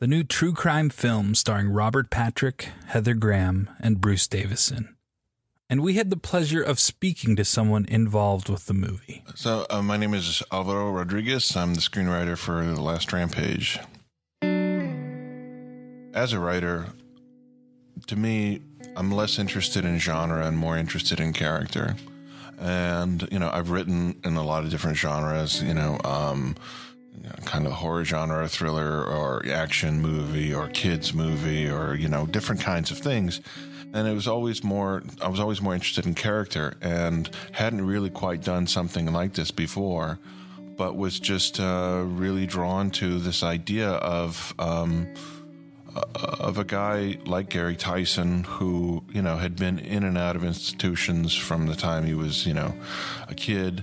the new true crime film starring Robert Patrick, Heather Graham, and Bruce Davison. And we had the pleasure of speaking to someone involved with the movie. So my name is Alvaro Rodriguez. I'm the screenwriter for The Last Rampage. As a writer, to me, I'm less interested in genre and more interested in character. And, you know, I've written in a lot of different genres, kind of horror genre, thriller, or action movie, or kids movie, or, you know, different kinds of things. And it was always more, I was always more interested in character, and hadn't really quite done something like this before, but was just really drawn to this idea of a guy like Gary Tyson who, you know, had been in and out of institutions from the time he was, you know, a kid,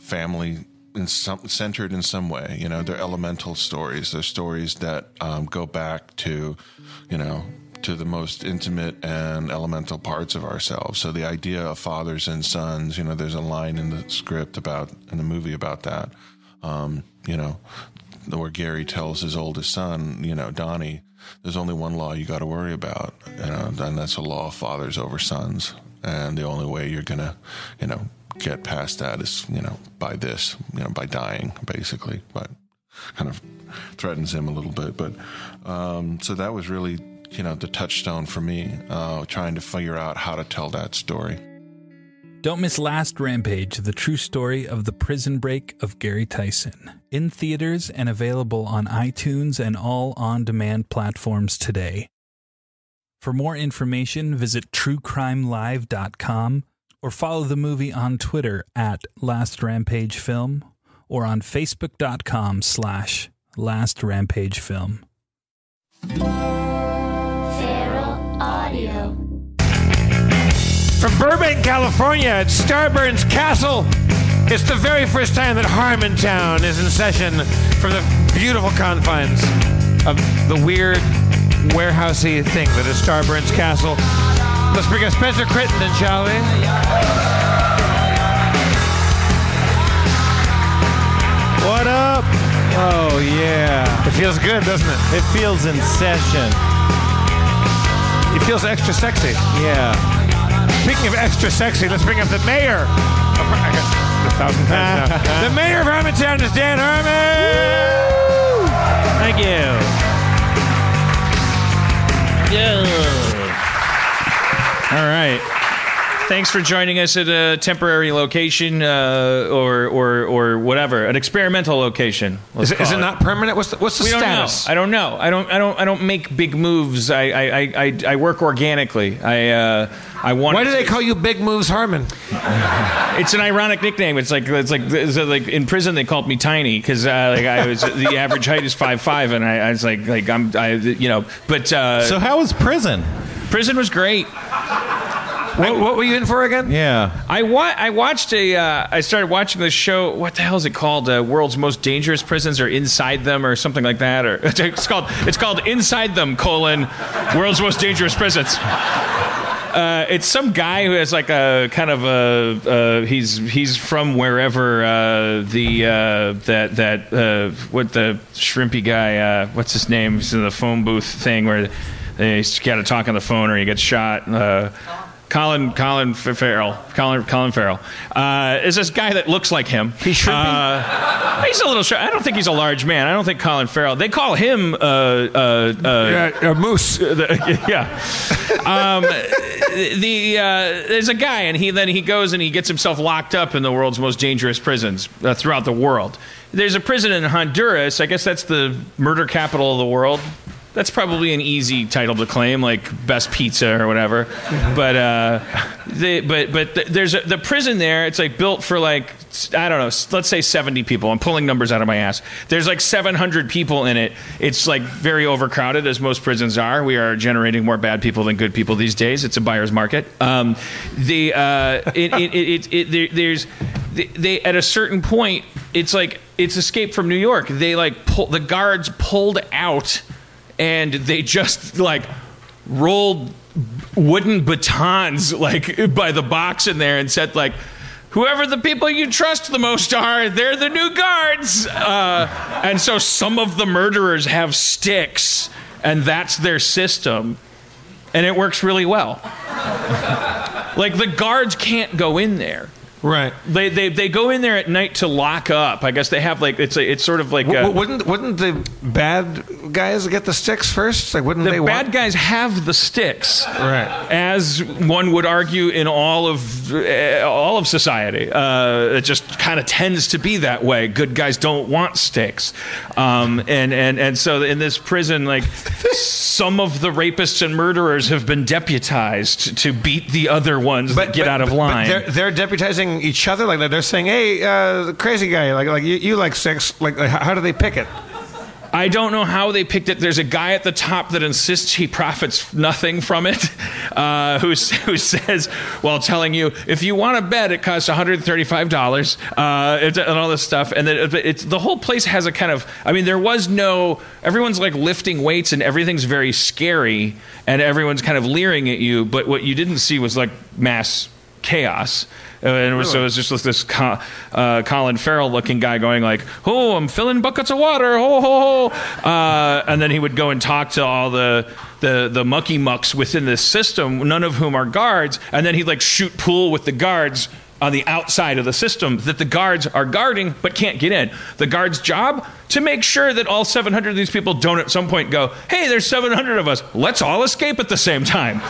family centered in some way. You know, they're elemental stories. They're stories that go back to, you know, to the most intimate and elemental parts of ourselves. So the idea of fathers and sons, you know, there's a line in the script about, in the movie about that, you know, where Gary tells his oldest son, you know, Donnie, there's only one law you got to worry about, you know, and that's the law of fathers over sons. And the only way you're going to, you know, get past that is, you know, by this, you know, by dying, basically. But kind of threatens him a little bit. But so that was really, you know, the touchstone for me, trying to figure out how to tell that story. Don't miss Last Rampage, the true story of the prison break of Gary Tyson. In theaters and available on iTunes and all on-demand platforms today. For more information, visit truecrimelive.com. or follow the movie on Twitter at Last Rampage Film or on Facebook.com/Last Rampage Film. Feral Audio. From Burbank, California at Starburns Castle, it's the very first time that Harmontown is in session from the beautiful confines of the weird warehousey thing that is Starburns Castle. Let's bring up Spencer Crittenden, shall we? What up? Oh, yeah. It feels good, doesn't it? It feels in session. It feels extra sexy. Yeah. Speaking of extra sexy, let's bring up the mayor. I guess 1,000 times now. The mayor of Harmontown is Dan Harmon. Woo! Thank you. Yeah. All right. Thanks for joining us at a temporary location or whatever, an experimental location. Is it not permanent? What's the status? I don't know. I don't make big moves. I work organically. I want. Why do they call you Big Moves Harmon? It's an ironic nickname. It's like in prison they called me Tiny because I was the average height is 5'5", and I was like I'm you know. But so how was prison? Prison was great. What were you in for again? Yeah. I started watching this show. What the hell is it called? World's Most Dangerous Prisons or Inside Them or something like that. Or It's called Inside Them, : World's Most Dangerous Prisons. It's some guy who has like a kind of a he's from wherever what the shrimpy guy, what's his name? He's in the phone booth thing where he's got to talk on the phone or he gets shot. Colin Farrell. Is this guy that looks like him. He should be. He's a little short. I don't think he's a large man. I don't think Colin Farrell. They call him a moose. There's a guy, and he goes and he gets himself locked up in the world's most dangerous prisons throughout the world. There's a prison in Honduras. I guess that's the murder capital of the world. That's probably an easy title to claim, like best pizza or whatever. But there's the prison there. It's like built for like I don't know. Let's say 70 people. I'm pulling numbers out of my ass. There's like 700 people in it. It's like very overcrowded, as most prisons are. We are generating more bad people than good people these days. It's a buyer's market. They at a certain point, it's like it's Escape from New York. They like the guards pulled out. And they just like rolled wooden batons like by the box in there and said like, whoever the people you trust the most are, they're the new guards. And so some of the murderers have sticks and that's their system. And it works really well. Like the guards can't go in there. Right. They go in there at night to lock up. I guess they have like it's sort of like wouldn't the bad guys get the sticks first? Like wouldn't they bad guys have the sticks? Right. As one would argue in all of society, it just kind of tends to be that way. Good guys don't want sticks, and so in this prison, like some of the rapists and murderers have been deputized to beat the other ones that get out of line. But they're deputizing each other, like they're saying, "Hey, the crazy guy, like you like sex." Like, how do they pick it? I don't know how they picked it. There's a guy at the top that insists he profits nothing from it, who says, "Well, telling you, if you want a bed, it costs $135, and all this stuff." And then it's the whole place has a kind of. I mean, there was no. Everyone's like lifting weights, and everything's very scary, and everyone's kind of leering at you. But what you didn't see was like mass chaos. And really? So it was just this Colin Farrell looking guy going like, "Oh, I'm filling buckets of water, ho ho ho," and then he would go and talk to all the mucky mucks within this system, none of whom are guards, and then he'd like shoot pool with the guards on the outside of the system that the guards are guarding but can't get in. The guards' job to make sure that all 700 of these people don't at some point go, "Hey, there's 700 of us. Let's all escape at the same time."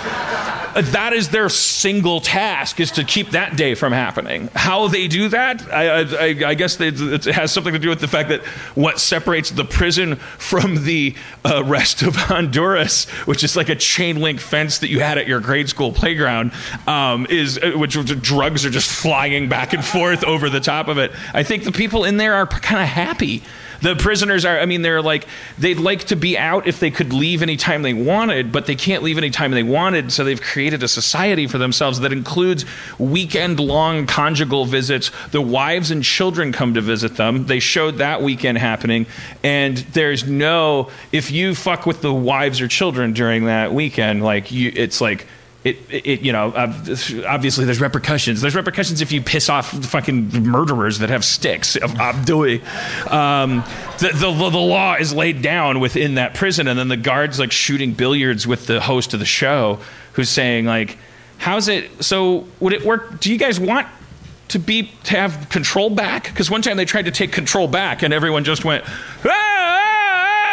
that is their single task, is to keep that day from happening. How they do that, I guess it has something to do with the fact that what separates the prison from the rest of Honduras, which is like a chain link fence that you had at your grade school playground, which drugs are just flying back and forth over the top of it. I think the people in there are kind of happy. The prisoners are, I mean, they're like, they'd like to be out if they could leave anytime they wanted, but they can't leave anytime they wanted, so they've created a society for themselves that includes weekend-long conjugal visits. The wives and children come to visit them. They showed that weekend happening, and there's no, if you fuck with the wives or children during that weekend, like, it's like, you know, obviously there's repercussions. There's repercussions if you piss off fucking murderers that have sticks. The law is laid down within that prison, and then the guard's like shooting billiards with the host of the show, who's saying like, "How's it? So would it work? Do you guys want to have control back?" Because one time they tried to take control back, and everyone just went, "Ah!"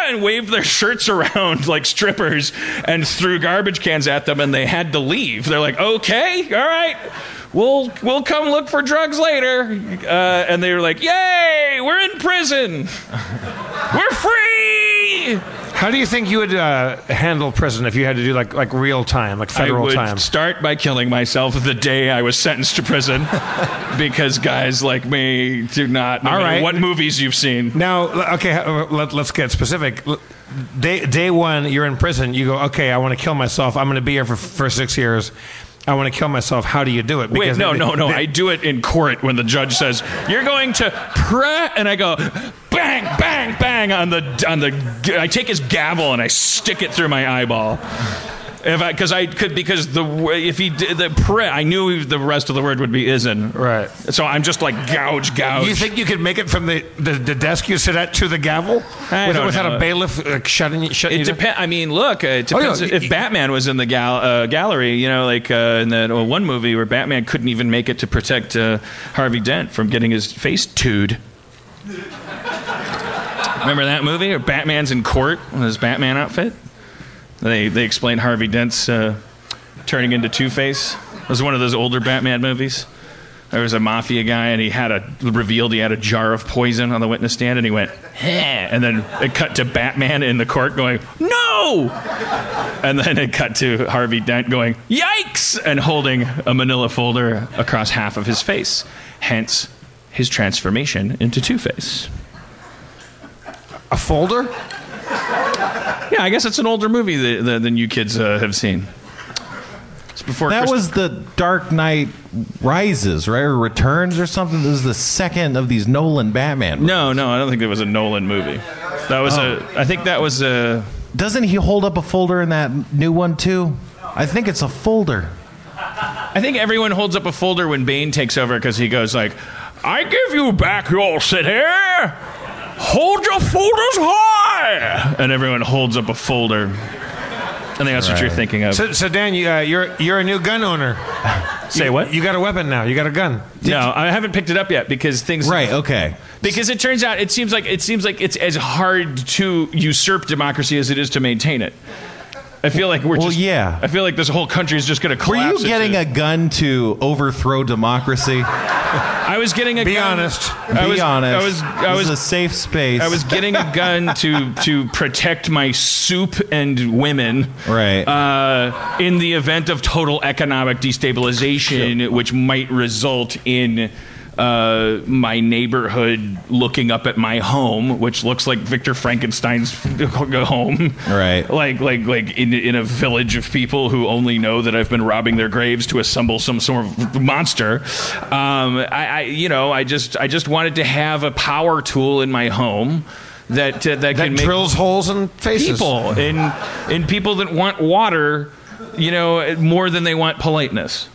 and waved their shirts around like strippers and threw garbage cans at them, and they had to leave. They're like, okay, all right, we'll come look for drugs later. And they were like, yay, we're in prison. We're free. How do you think you would handle prison if you had to do like real time, like federal time? I would start by killing myself the day I was sentenced to prison, because guys like me do not. All right. What movies you've seen? Now, okay, let's get specific. Day one, you're in prison. You go, okay, I want to kill myself. I'm going to be here for 6 years. I want to kill myself. How do you do it? Because Wait, no. I do it in court when the judge says, you're going to and I go, bang, bang, bang on the I take his gavel and I stick it through my eyeball. I knew the rest of the word would be isn't. Right. So I'm just like gouge. You think you could make it from the desk you sit at to the gavel? Without a bailiff shutting you down? I mean, look, it depends. If Batman was in the gallery, you know, like in that one movie where Batman couldn't even make it to protect Harvey Dent from getting his face toed. Remember that movie where Batman's in court in his Batman outfit? They explain Harvey Dent's turning into Two Face. It was one of those older Batman movies. There was a mafia guy, and he had a jar of poison on the witness stand, and he went, hey, and then it cut to Batman in the court going, no! And then it cut to Harvey Dent going, yikes! And holding a manila folder across half of his face. Hence, his transformation into Two Face. A folder? Yeah, I guess it's an older movie than you kids have seen. It's before that was The Dark Knight Rises, right, or Returns, or something. This is the second of these Nolan Batman movies. No, I don't think it was a Nolan movie. That was I think that was a. Doesn't he hold up a folder in that new one too? I think it's a folder. I think everyone holds up a folder when Bane takes over, because he goes like, "I give you back your sit here. Hold your folders high!" And everyone holds up a folder. I think that's right. What you're thinking of. So Dan, you're a new gun owner. Say what? You got a weapon now. You got a gun. I haven't picked it up yet because things. Right. Okay. Because it turns out it seems like it's as hard to usurp democracy as it is to maintain it. I feel like we're yeah. I feel like this whole country is just going to collapse. Were you getting a gun to overthrow democracy? I was getting a gun. Be honest. I was a safe space. I was getting a gun to protect my soup and women. Right. In the event of total economic destabilization, which might result in my neighborhood looking up at my home, which looks like Victor Frankenstein's home, right? Like in a village of people who only know that I've been robbing their graves to assemble some sort of monster. I just wanted to have a power tool in my home that can make drills holes in faces, people in people that want water, you know, more than they want politeness.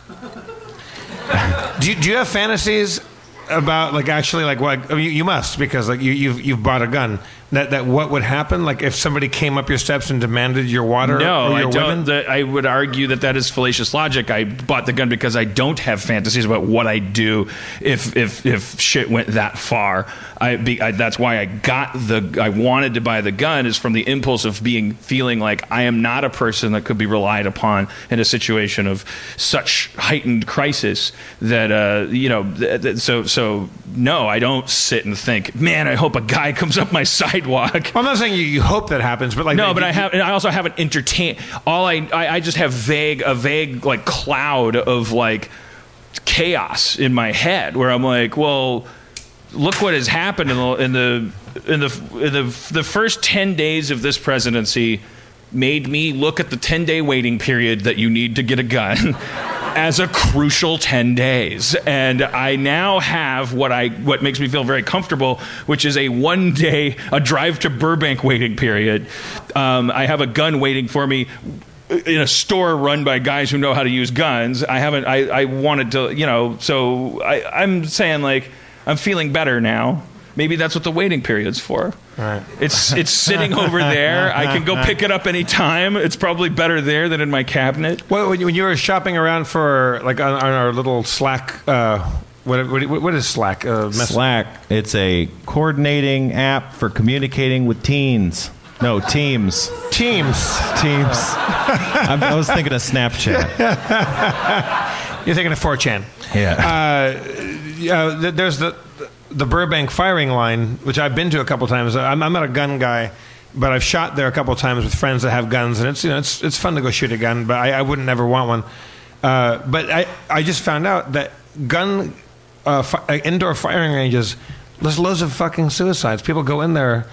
Do you have fantasies about, like, actually, like, well, you must, because like you've bought a gun. That what would happen? Like if somebody came up your steps and demanded your water? No, or your I don't. I would argue that is fallacious logic. I bought the gun because I don't have fantasies about what I'd do if shit went that far. That's why I got I wanted to buy the gun, is from the impulse of feeling like I am not a person that could be relied upon in a situation of such heightened crisis. That so no, I don't sit and think, man, I hope a guy comes up my side. Well, I'm not saying you hope that happens, but like no, but I also haven't entertained. I just have a vague like cloud of like chaos in my head where I'm like, well, look what has happened in the first 10 days of this presidency made me look at the 10-day waiting period that you need to get a gun as a crucial 10 days. And I now have what makes me feel very comfortable, which is a drive to Burbank waiting period. I have a gun waiting for me in a store run by guys who know how to use guns. I wanted to, so I'm saying like, I'm feeling better now. Maybe that's what the waiting period's for. Right. It's sitting over there. I can go pick it up anytime. It's probably better there than in my cabinet. Well, when you were shopping around for like on our little Slack, what is Slack? Slack. It's a coordinating app for communicating with teens. No, Teams. Teams. I was thinking of Snapchat. You're thinking of 4chan. Yeah. There's the Burbank firing line, which I've been to a couple times. I'm not a gun guy, but I've shot there a couple times with friends that have guns, and it's fun to go shoot a gun, but I wouldn't ever want one. But I just found out that indoor firing ranges, there's loads of fucking suicides. People go in there,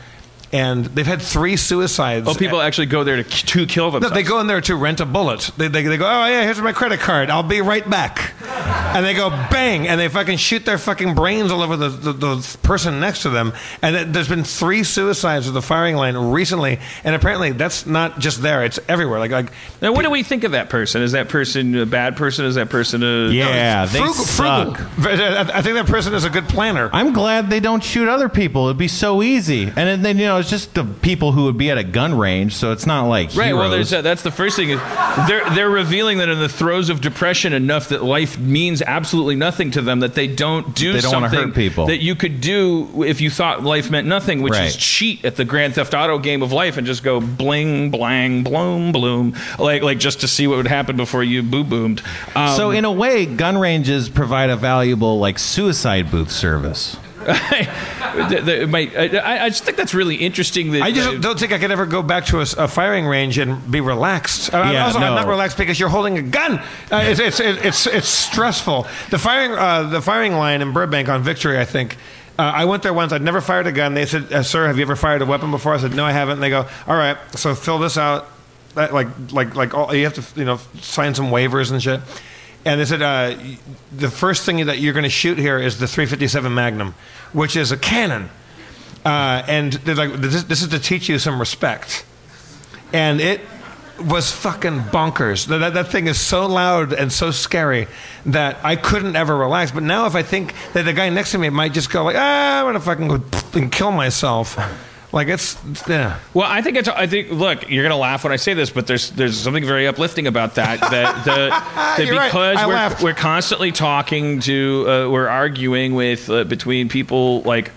and they've had 3 suicides. Oh, people actually go there to kill themselves. No, they go in there to rent a bullet. They go, oh, yeah, here's my credit card. I'll be right back. And they go, bang, and they fucking shoot their fucking brains all over the person next to them. And there's been 3 suicides at the firing line recently, and apparently that's not just there. It's everywhere. Like now, what do we think of that person? Is that person a bad person? Is that person a... Yeah, no, they suck. Frugal. I think that person is a good planner. I'm glad they don't shoot other people. It'd be so easy. And then, it's just the people who would be at a gun range, so it's not like right. Heroes. Well, that's the first thing. Is they're revealing that in the throes of depression enough that life means absolutely nothing to them, that they don't something hurt people. That you could do if you thought life meant nothing, which right. is cheat at the Grand Theft Auto game of life and just go bling, blang, bloom, bloom, like just to see what would happen before you boo-boomed. So in a way, gun ranges provide a valuable like suicide booth service. I just think that's really interesting. I just don't think I could ever go back to a firing range and be relaxed. I'm not relaxed because you're holding a gun. It's stressful. The firing line in Burbank on Victory, I think. I went there once. I'd never fired a gun. They said, "Sir, have you ever fired a weapon before?" I said, "No, I haven't." And they go, "All right, so fill this out. You have to sign some waivers and shit." And they said, the first thing that you're going to shoot here is the .357 Magnum, which is a cannon. And they're like, this is to teach you some respect. And it was fucking bonkers. That thing is so loud and so scary that I couldn't ever relax. But now if I think that the guy next to me might just go like, I'm going to fucking go and kill myself. Like it's yeah. Well, I think. Look, you're gonna laugh when I say this, but there's something very uplifting about that. Because right. we're constantly talking to we're arguing with between people like.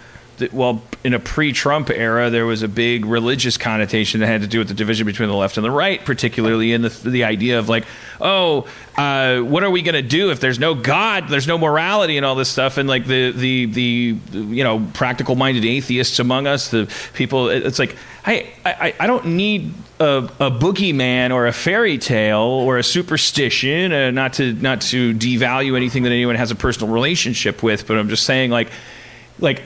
Well, in a pre-Trump era, there was a big religious connotation that had to do with the division between the left and the right, particularly in the idea of like, what are we going to do if there's no God, there's no morality and all this stuff? And like the practical-minded atheists among us, the people, it's like, I don't need a boogeyman or a fairy tale or a superstition, not to devalue anything that anyone has a personal relationship with, but I'm just saying like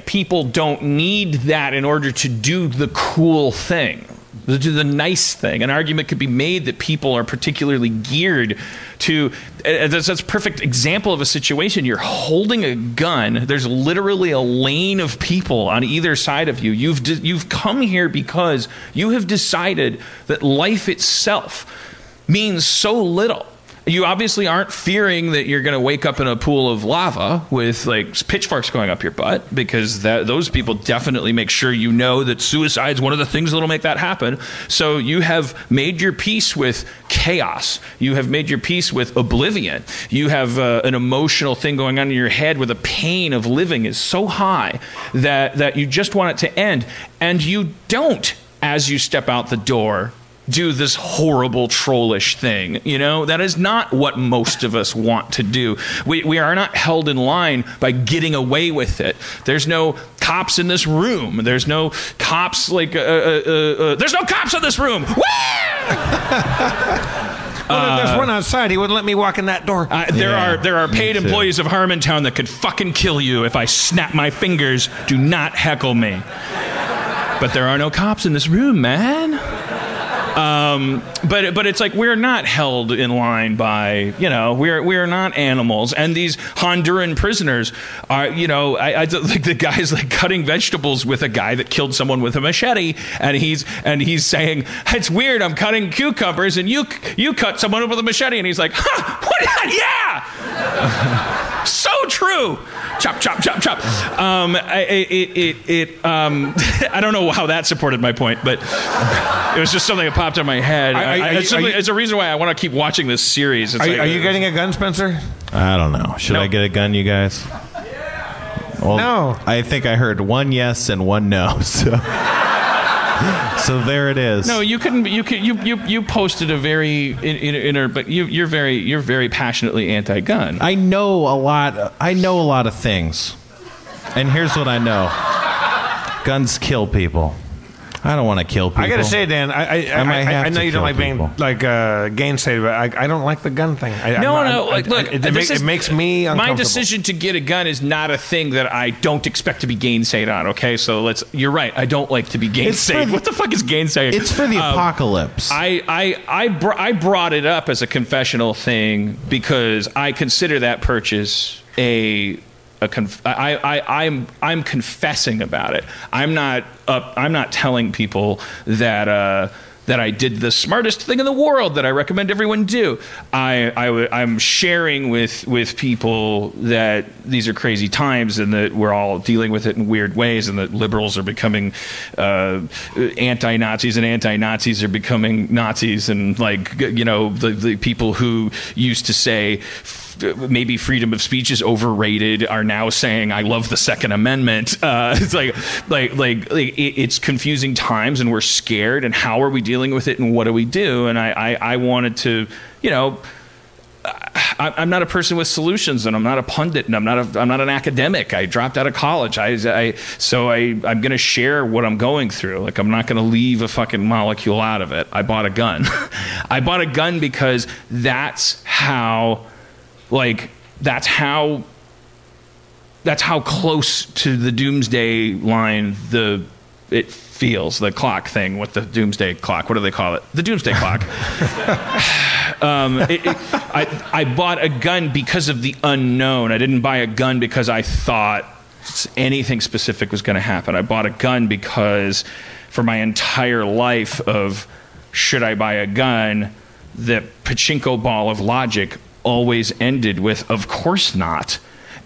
people don't need that in order to do the cool thing, to do the nice thing. An argument could be made that people are particularly geared to. That's a perfect example of a situation. You're holding a gun. There's literally a lane of people on either side of you. You've come here because you have decided that life itself means so little You obviously aren't fearing that you're going to wake up in a pool of lava with like pitchforks going up your butt, because that, those people definitely make sure you know that suicide is one of the things that'll make that happen. So you have made your peace with chaos. You have made your peace with oblivion. You have an emotional thing going on in your head where the pain of living is so high that, you just want it to end. And you don't, as you step out the door, do this horrible trollish thing. You know, that is not what most of us want to do. We are not held in line by getting away with it. There's no cops in this room. There's no cops like there's no cops in this room. Well, if there's one outside, he wouldn't let me walk in that door. There are paid employees of Harmontown that could fucking kill you if I snap my fingers. Do not heckle me. But there are no cops in this room, man. But it's like, we're not held in line by, you know, we're not animals. And these Honduran prisoners are, you know, I like the guy's like cutting vegetables with a guy that killed someone with a machete, and he's saying, it's weird, I'm cutting cucumbers and you cut someone with a machete, and he's like, huh, what? Yeah. So true. Chop, chop, chop, chop. I don't know how that supported my point, but it was just something that popped in my head. It's a reason why I want to keep watching this series. It's are you getting a gun, Spencer? I don't know. Should I get a gun, you guys? Yeah. Well, no. I think I heard one yes and one no, so... So there it is. No, you couldn't. You posted a very inner, but you're very passionately anti-gun. I know a lot. I know a lot of things, and here's what I know: guns kill people. I don't want to kill people. I gotta say, Dan, I know you don't like people being like gainsaid, but I don't like the gun thing. It makes me uncomfortable. My decision to get a gun is not a thing that I don't expect to be gainsaid on. Okay, so you're right. I don't like to be gainsaid. What the fuck is gainsaid? It's for the apocalypse. I brought it up as a confessional thing because I consider that purchase I'm confessing about it. I'm not telling people that that I did the smartest thing in the world that I recommend everyone do. I'm sharing with people that these are crazy times and that we're all dealing with it in weird ways, and that liberals are becoming anti-Nazis, and anti-Nazis are becoming Nazis, and like, you know, the people who used to say maybe freedom of speech is overrated are now saying I love the Second Amendment. It's like it's confusing times, and we're scared, and how are we dealing with it, and what do we do? And I wanted to, you know, I'm not a person with solutions, and I'm not a pundit, and I'm not an academic. I dropped out of college. I'm going to share what I'm going through. Like, I'm not going to leave a fucking molecule out of it. I bought a gun. I bought a gun because that's how... Like, that's how close to the doomsday line it feels, the clock thing with the doomsday clock. What do they call it? The doomsday clock. I bought a gun because of the unknown. I didn't buy a gun because I thought anything specific was going to happen. I bought a gun because for my entire life of should I buy a gun, the pachinko ball of logic always ended with, of course not.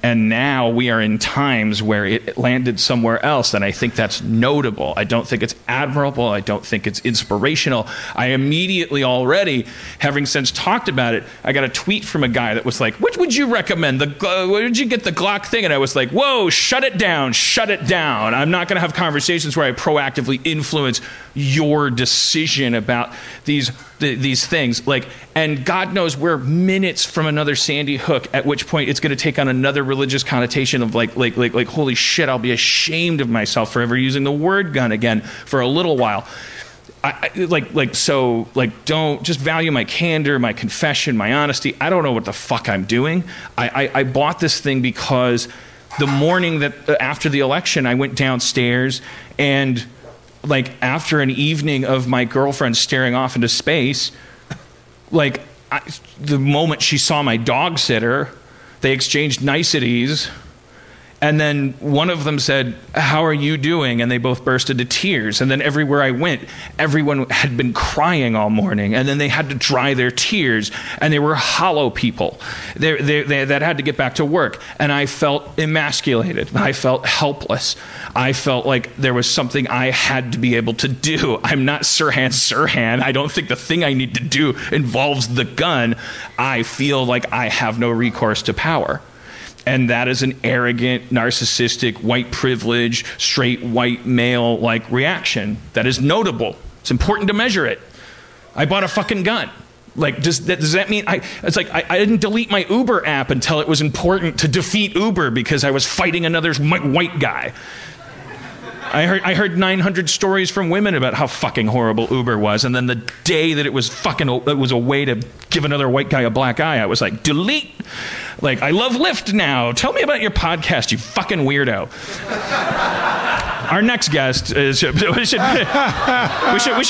And now we are in times where it landed somewhere else, and I think that's notable. I don't think it's admirable. I don't think it's inspirational. I immediately already, having since talked about it, I got a tweet from a guy that was like, which would you recommend? Where did you get the Glock thing? And I was like, whoa, shut it down, shut it down. I'm not going to have conversations where I proactively influence your decision about these things. Like, and God knows we're minutes from another Sandy Hook, at which point it's going to take on another religious connotation of like holy shit, I'll be ashamed of myself for ever using the word gun again for a little while. Don't just value my candor, my confession, my honesty. I don't know what the fuck I'm doing. I bought this thing because the morning that after the election, I went downstairs and like after an evening of my girlfriend staring off into space, like the moment she saw my dog sitter, they exchanged niceties, And then one of them said, "How are you doing?" And they both burst into tears. And then everywhere I went, everyone had been crying all morning. And then they had to dry their tears. And they were hollow people that had to get back to work. And I felt emasculated. I felt helpless. I felt like there was something I had to be able to do. I'm not Sirhan Sirhan. I don't think the thing I need to do involves the gun. I feel like I have no recourse to power. And that is an arrogant, narcissistic, white privilege, straight white male like reaction that is notable. It's important to measure it. I bought a fucking gun. Like, does that mean I didn't delete my Uber app until it was important to defeat Uber because I was fighting another white guy. I heard 900 stories from women about how fucking horrible Uber was, and then the day that it was a way to give another white guy a black eye, I was like, delete. Like, I love Lyft now. Tell me about your podcast, you fucking weirdo. Our next guest is, we should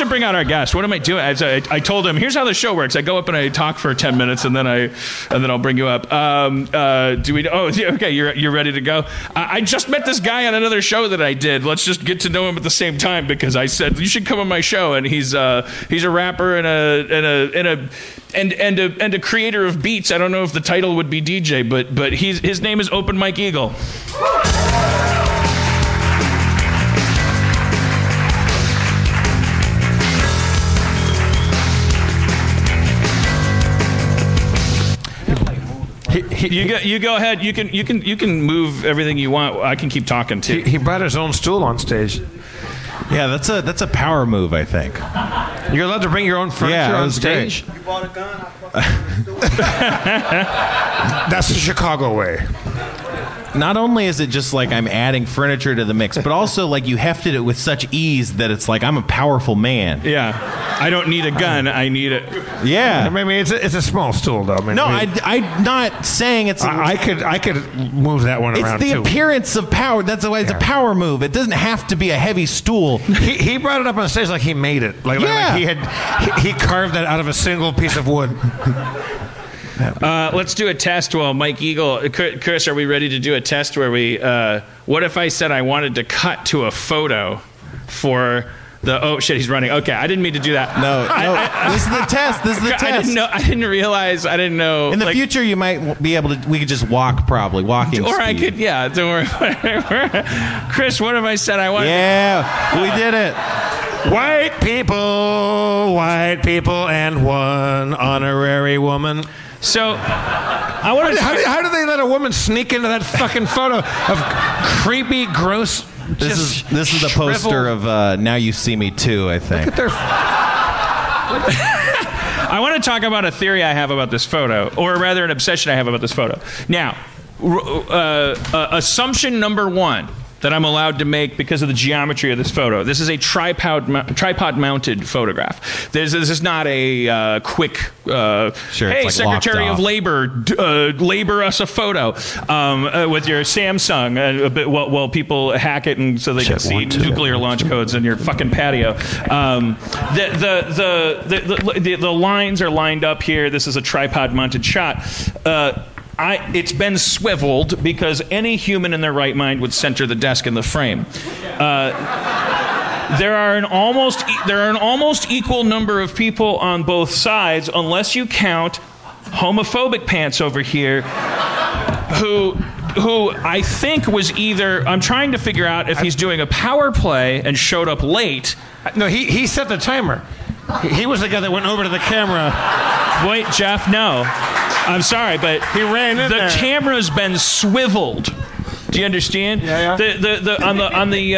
bring out our guest. What am I doing? I told him, here's how the show works. I go up and I talk for 10 minutes and then I'll bring you up. Okay, you're ready to go. I just met this guy on another show that I did. Let's just get to know him at the same time because I said, you should come on my show. And he's a rapper and a creator of beats. I don't know if the title would be DJ, but his name is Open Mike Eagle. You go ahead. You can move everything you want. I can keep talking too. He brought his own stool on stage. Yeah, that's a power move, I think. You're allowed to bring your own furniture on stage. Great. You bought a gun. I fucking bought a stool. That's the Chicago way. Not only is it just like I'm adding furniture to the mix, but also like you hefted it with such ease that it's like I'm a powerful man. Yeah, I don't need a gun. I need it. Yeah, I mean it's a small stool though. I mean, no, I'm not saying it's. I could move that one around too. It's the appearance of power. That's why it's a power move. It doesn't have to be a heavy stool. He brought it up on stage like he made it. Like he carved that out of a single piece of wood. Let's do a test. Well, Mike Eagle, Chris, are we ready to do a test where we? What if I said I wanted to cut to a photo for the? Oh shit, he's running. Okay, I didn't mean to do that. No, this is the test. I didn't know. I didn't know. In the future, you might be able to. We could just walk, probably walking. Or speed. I could. Yeah, don't worry. Chris, what if I said I wanted? Yeah, we did it. White people, and one honorary woman. So, I want to. How do they let a woman sneak into that fucking photo of creepy, gross? This is the poster of Now You See Me Too, I think. Look at I want to talk about a theory I have about this photo, or rather, an obsession I have about this photo. Now, assumption number one that I'm allowed to make because of the geometry of this photo. This is a tripod-mounted photograph. This is not a quick, hey, like Secretary of Labor, labor us a photo with your Samsung while people hack it and so they can see nuclear launch codes in your fucking patio. The lines are lined up here. This is a tripod-mounted shot. It's been swiveled because any human in their right mind would center the desk in the frame. There are an almost equal number of people on both sides, unless you count homophobic pants over here, who I think was either. I'm trying to figure out if he's doing a power play and showed up late. No, he set the timer. He was the guy that went over to the camera. Wait, Jeff, no. I'm sorry, but he ran in there. The camera's been swiveled. Do you understand? Yeah. On the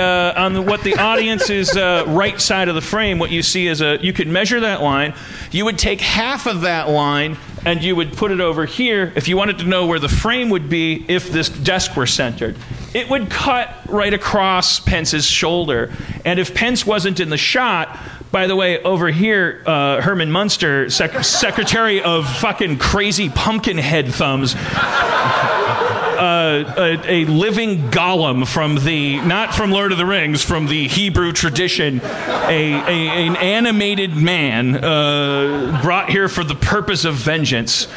what the audience is right side of the frame. What you see is you could measure that line. You would take half of that line and you would put it over here if you wanted to know where the frame would be if this desk were centered. It would cut right across Pence's shoulder. And if Pence wasn't in the shot. By the way, over here, Herman Munster, Secretary of fucking crazy pumpkin head thumbs, a living golem not from Lord of the Rings, from the Hebrew tradition, an animated man brought here for the purpose of vengeance.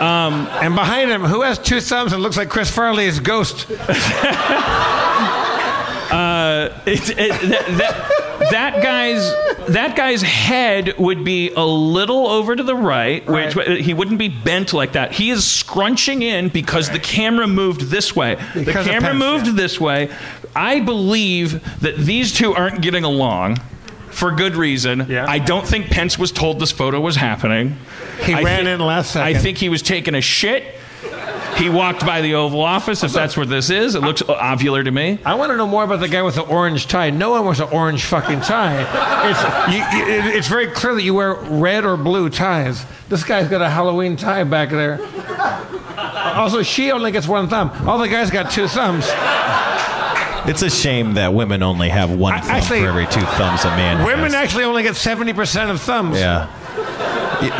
And behind him, who has two thumbs and looks like Chris Farley's ghost? That guy's head would be a little over to the right, which he wouldn't be bent like that. He is scrunching in because the camera moved this way. The camera moved this way. I believe that these two aren't getting along for good reason. Yeah. I don't think Pence was told this photo was happening. He ran in last second. I think he was taking a shit. He walked by the Oval Office, if that's where this is. It looks ovular to me. I want to know more about the guy with the orange tie. No one wears an orange fucking tie. It's very clear that you wear red or blue ties. This guy's got a Halloween tie back there. Also, she only gets one thumb. All the guys got two thumbs. It's a shame that women only have one thumb for every two thumbs a man has. Women actually only get 70% of thumbs. Yeah.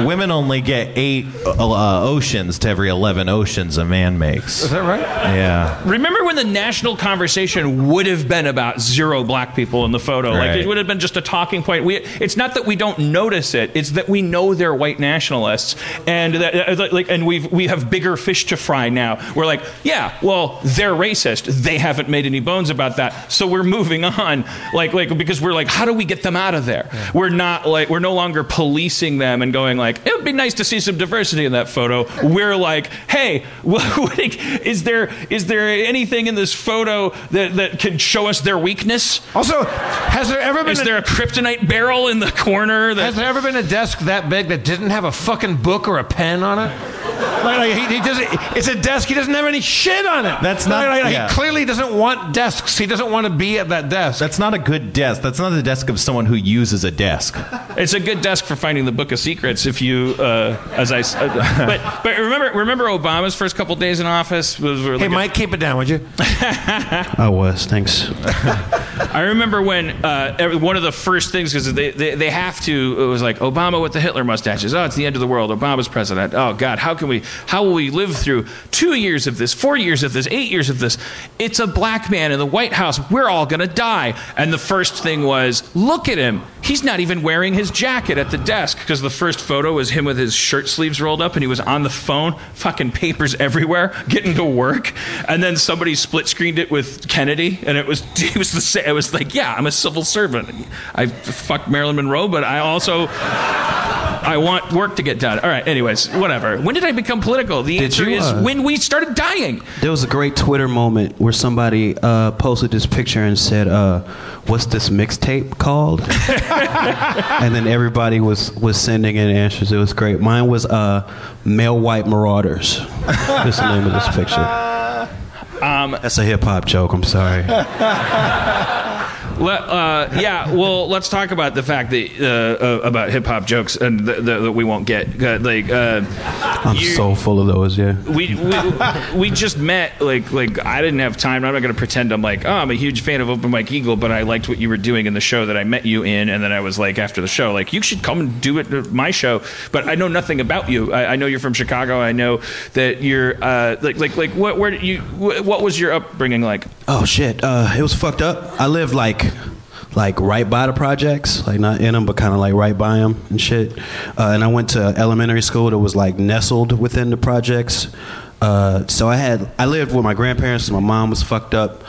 Women only get 8 oceans to every 11 oceans a man makes. Is that right? Yeah. Remember when the national conversation would have been about 0 black people in the photo? Right. Like, it would have been just a talking point. It's not that we don't notice it. It's that we know they're white nationalists, and that, like, and we have bigger fish to fry now. We're like, yeah, well, they're racist. They haven't made any bones about that. So we're moving on, like because we're like, how do we get them out of there? Yeah. We're no longer policing them and going like, it would be nice to see some diversity in that photo. We're like, hey, is there anything in this photo that can show us their weakness? Also, is there a kryptonite barrel in the corner? Has there ever been a desk that big that didn't have a fucking book or a pen on it? Like he doesn't. It's a desk. He doesn't have any shit on it. That's not. He clearly doesn't want desks. He doesn't want to be at that desk. That's not a good desk. That's not the desk of someone who uses a desk. It's a good desk for finding the Book of Secrets. If you, but remember Obama's first couple days in office was. Hey, Mike, keep it down, would you? I was. Thanks. I remember when one of the first things, because they have to. It was like Obama with the Hitler mustaches. Oh, it's the end of the world. Obama's president. Oh God, how will we live through 2 years of this, 4 years of this, 8 years of this? It's a black man in the White House. We're all going to die. And the first thing was, look at him. He's not even wearing his jacket at the desk, because the first photo was him with his shirt sleeves rolled up, and he was on the phone, fucking papers everywhere, getting to work. And then somebody split screened it with Kennedy, and it was the same. It was like, yeah, I'm a civil servant. I fucked Marilyn Monroe, but I also I want work to get done. All right, anyways, whatever. When did I become political? The answer is when we started dying. There was a great Twitter moment where somebody posted this picture and said, what's this mixtape called? And then everybody was sending in answers. It was great. Mine was Male White Marauders. That's the name of this picture. That's a hip-hop joke. I'm sorry. Let's talk about the fact that about hip-hop jokes and that we won't get. I'm so full of those, yeah. We just met, like I didn't have time. I'm not going to pretend I'm like, oh, I'm a huge fan of Open Mike Eagle, but I liked what you were doing in the show that I met you in, and then I was like, after the show, like, you should come and do it at my show, but I know nothing about you. I know you're from Chicago. I know that you're, what was your upbringing like? Oh, shit. It was fucked up. I lived, like right by the projects, like not in them, but kind of like right by them and shit. And I went to elementary school that was like nestled within the projects. So I lived with my grandparents. So my mom was fucked up,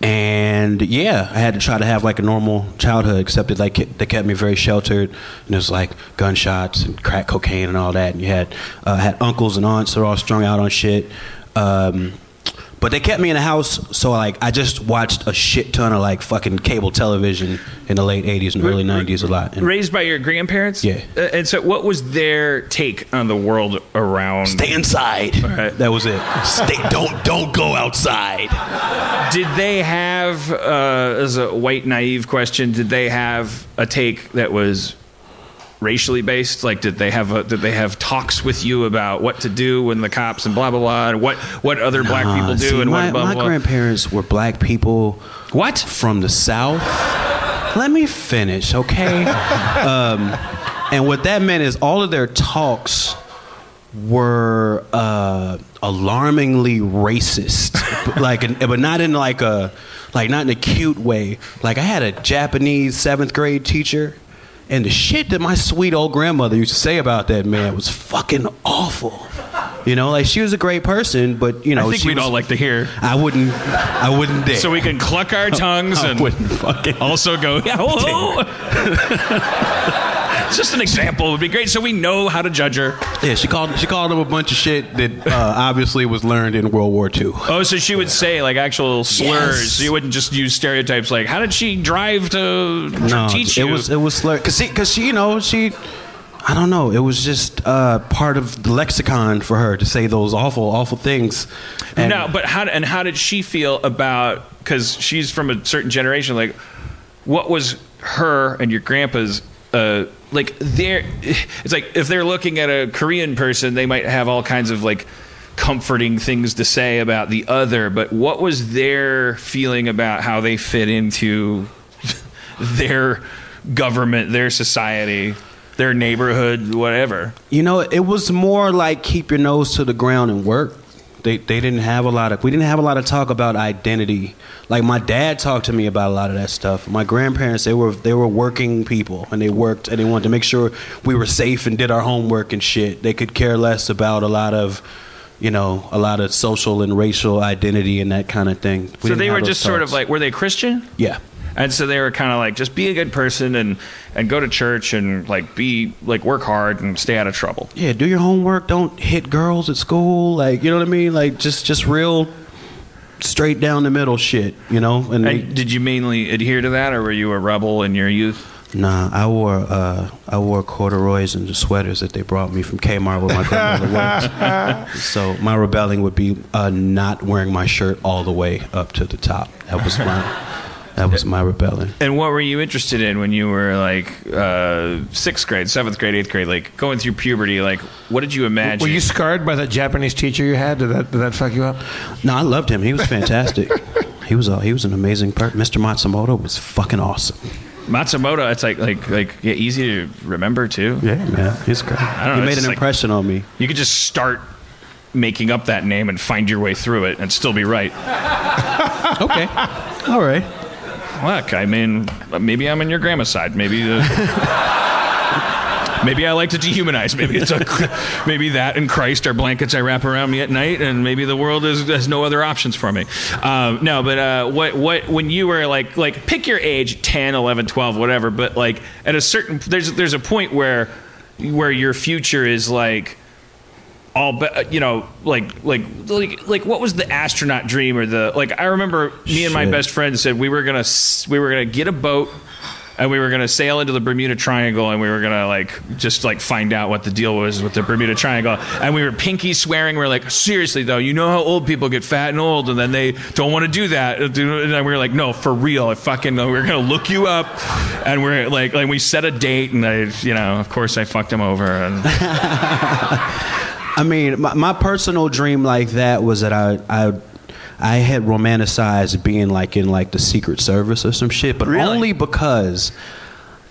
and yeah, I had to try to have like a normal childhood. Except that they kept me very sheltered, and it was like gunshots and crack cocaine and all that. And you had had uncles and aunts that were all strung out on shit. But they kept me in the house, so like I just watched a shit ton of like fucking cable television in the late 80s and early 90s a lot. And raised by your grandparents? Yeah. And so what was their take on the world around? Stay inside. Right. That was it. Don't go outside. Did they have, as a white naive question, did they have a take that was racially based? Like, did they have talks with you about what to do when the cops and blah blah blah, and what other black people do? See, and what blah blah. My grandparents were black people. What? From the South. Let me finish, okay? And what that meant is all of their talks were alarmingly racist, but not in like a not in a cute way. Like I had a Japanese 7th grade teacher. And the shit that my sweet old grandmother used to say about that man was fucking awful. You know, like, she was a great person, but, you know... I think we'd all like to hear. I wouldn't dare. So we can cluck our tongues and... I wouldn't fucking... Also go... Yeah, it's just an example. It would be great. So we know how to judge her. Yeah, she called him a bunch of shit that obviously was learned in World War II. Oh, so she would say, like, actual slurs. Yes. So you wouldn't just use stereotypes like, how did she drive to teach you? It was slurs. Because she, you know, she... I don't know. It was just part of the lexicon for her to say those awful, awful things. And no, but how did she feel about? Because she's from a certain generation. Like, what was her and your grandpa's like? It's like if they're looking at a Korean person, they might have all kinds of like comforting things to say about the other. But what was their feeling about how they fit into their government, their society? Their neighborhood, whatever. You know, it was more like keep your nose to the ground and work. They didn't have a lot of... We didn't have a lot of talk about identity. Like, my dad talked to me about a lot of that stuff. My grandparents, they were working people, and they worked, and they wanted to make sure we were safe and did our homework and shit. They could care less about a lot of... you know, a lot of social and racial identity and that kind of thing. So they were just sort of like, were they Christian? Yeah. And so they were kind of like, just be a good person and go to church and like be like work hard and stay out of trouble. Yeah, do your homework. Don't hit girls at school. Like, you know what I mean? Like just real straight down the middle shit, you know? And did you mainly adhere to that, or were you a rebel in your youth? Nah, I wore corduroys and the sweaters that they brought me from Kmart with my grandmother wore. So my rebelling would be not wearing my shirt all the way up to the top. That was my rebellion. And what were you interested in when you were like 6th grade, 7th grade, 8th grade, like going through puberty? Like, what did you imagine? Were you scarred by that Japanese teacher you had? Did that fuck you up? No, I loved him. He was fantastic. He was an amazing person. Mr. Matsumoto was fucking awesome. Matsumoto, it's like easy to remember too. Yeah, man, he's great. I don't know, he made an impression on me. You could just start making up that name and find your way through it and still be right. Okay, all right. Look, I mean, maybe I'm on your grandma's side. Maybe I like to dehumanize. Maybe that and Christ are blankets I wrap around me at night, and maybe the world has no other options for me. No, but what when you were like pick your age, 10, 11, 12, whatever. But like at a certain there's a point where your future is like. You know, like what was the astronaut dream or the like? I remember me and my best friend said we were gonna get a boat and we were gonna sail into the Bermuda Triangle and we were gonna like just like find out what the deal was with the Bermuda Triangle, and we were pinky swearing we're like, seriously though, you know how old people get fat and old and then they don't want to do that, and we were like, no, for real, we're gonna look you up, and we're like we set a date, and I, you know, of course I fucked him over and. I mean, my personal dream like that was that I had romanticized being like in like the Secret Service or some shit, but really? Only because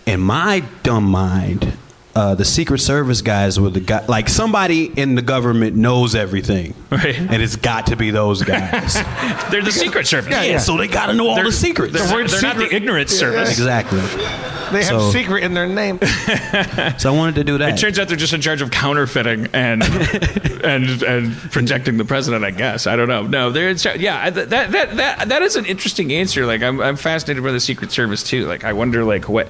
in my dumb mind, the Secret Service guys were the guy, like somebody in the government knows everything, right? And it's got to be those guys. They're the Secret Service, yeah. So they got to know all the secrets. They're not the ignorant service, exactly. They have secret in their name. So I wanted to do that. It turns out they're just in charge of counterfeiting and and protecting the president, I guess. I don't know. No, they're in charge. Yeah, that is an interesting answer. Like I'm fascinated by the Secret Service too. Like I wonder like what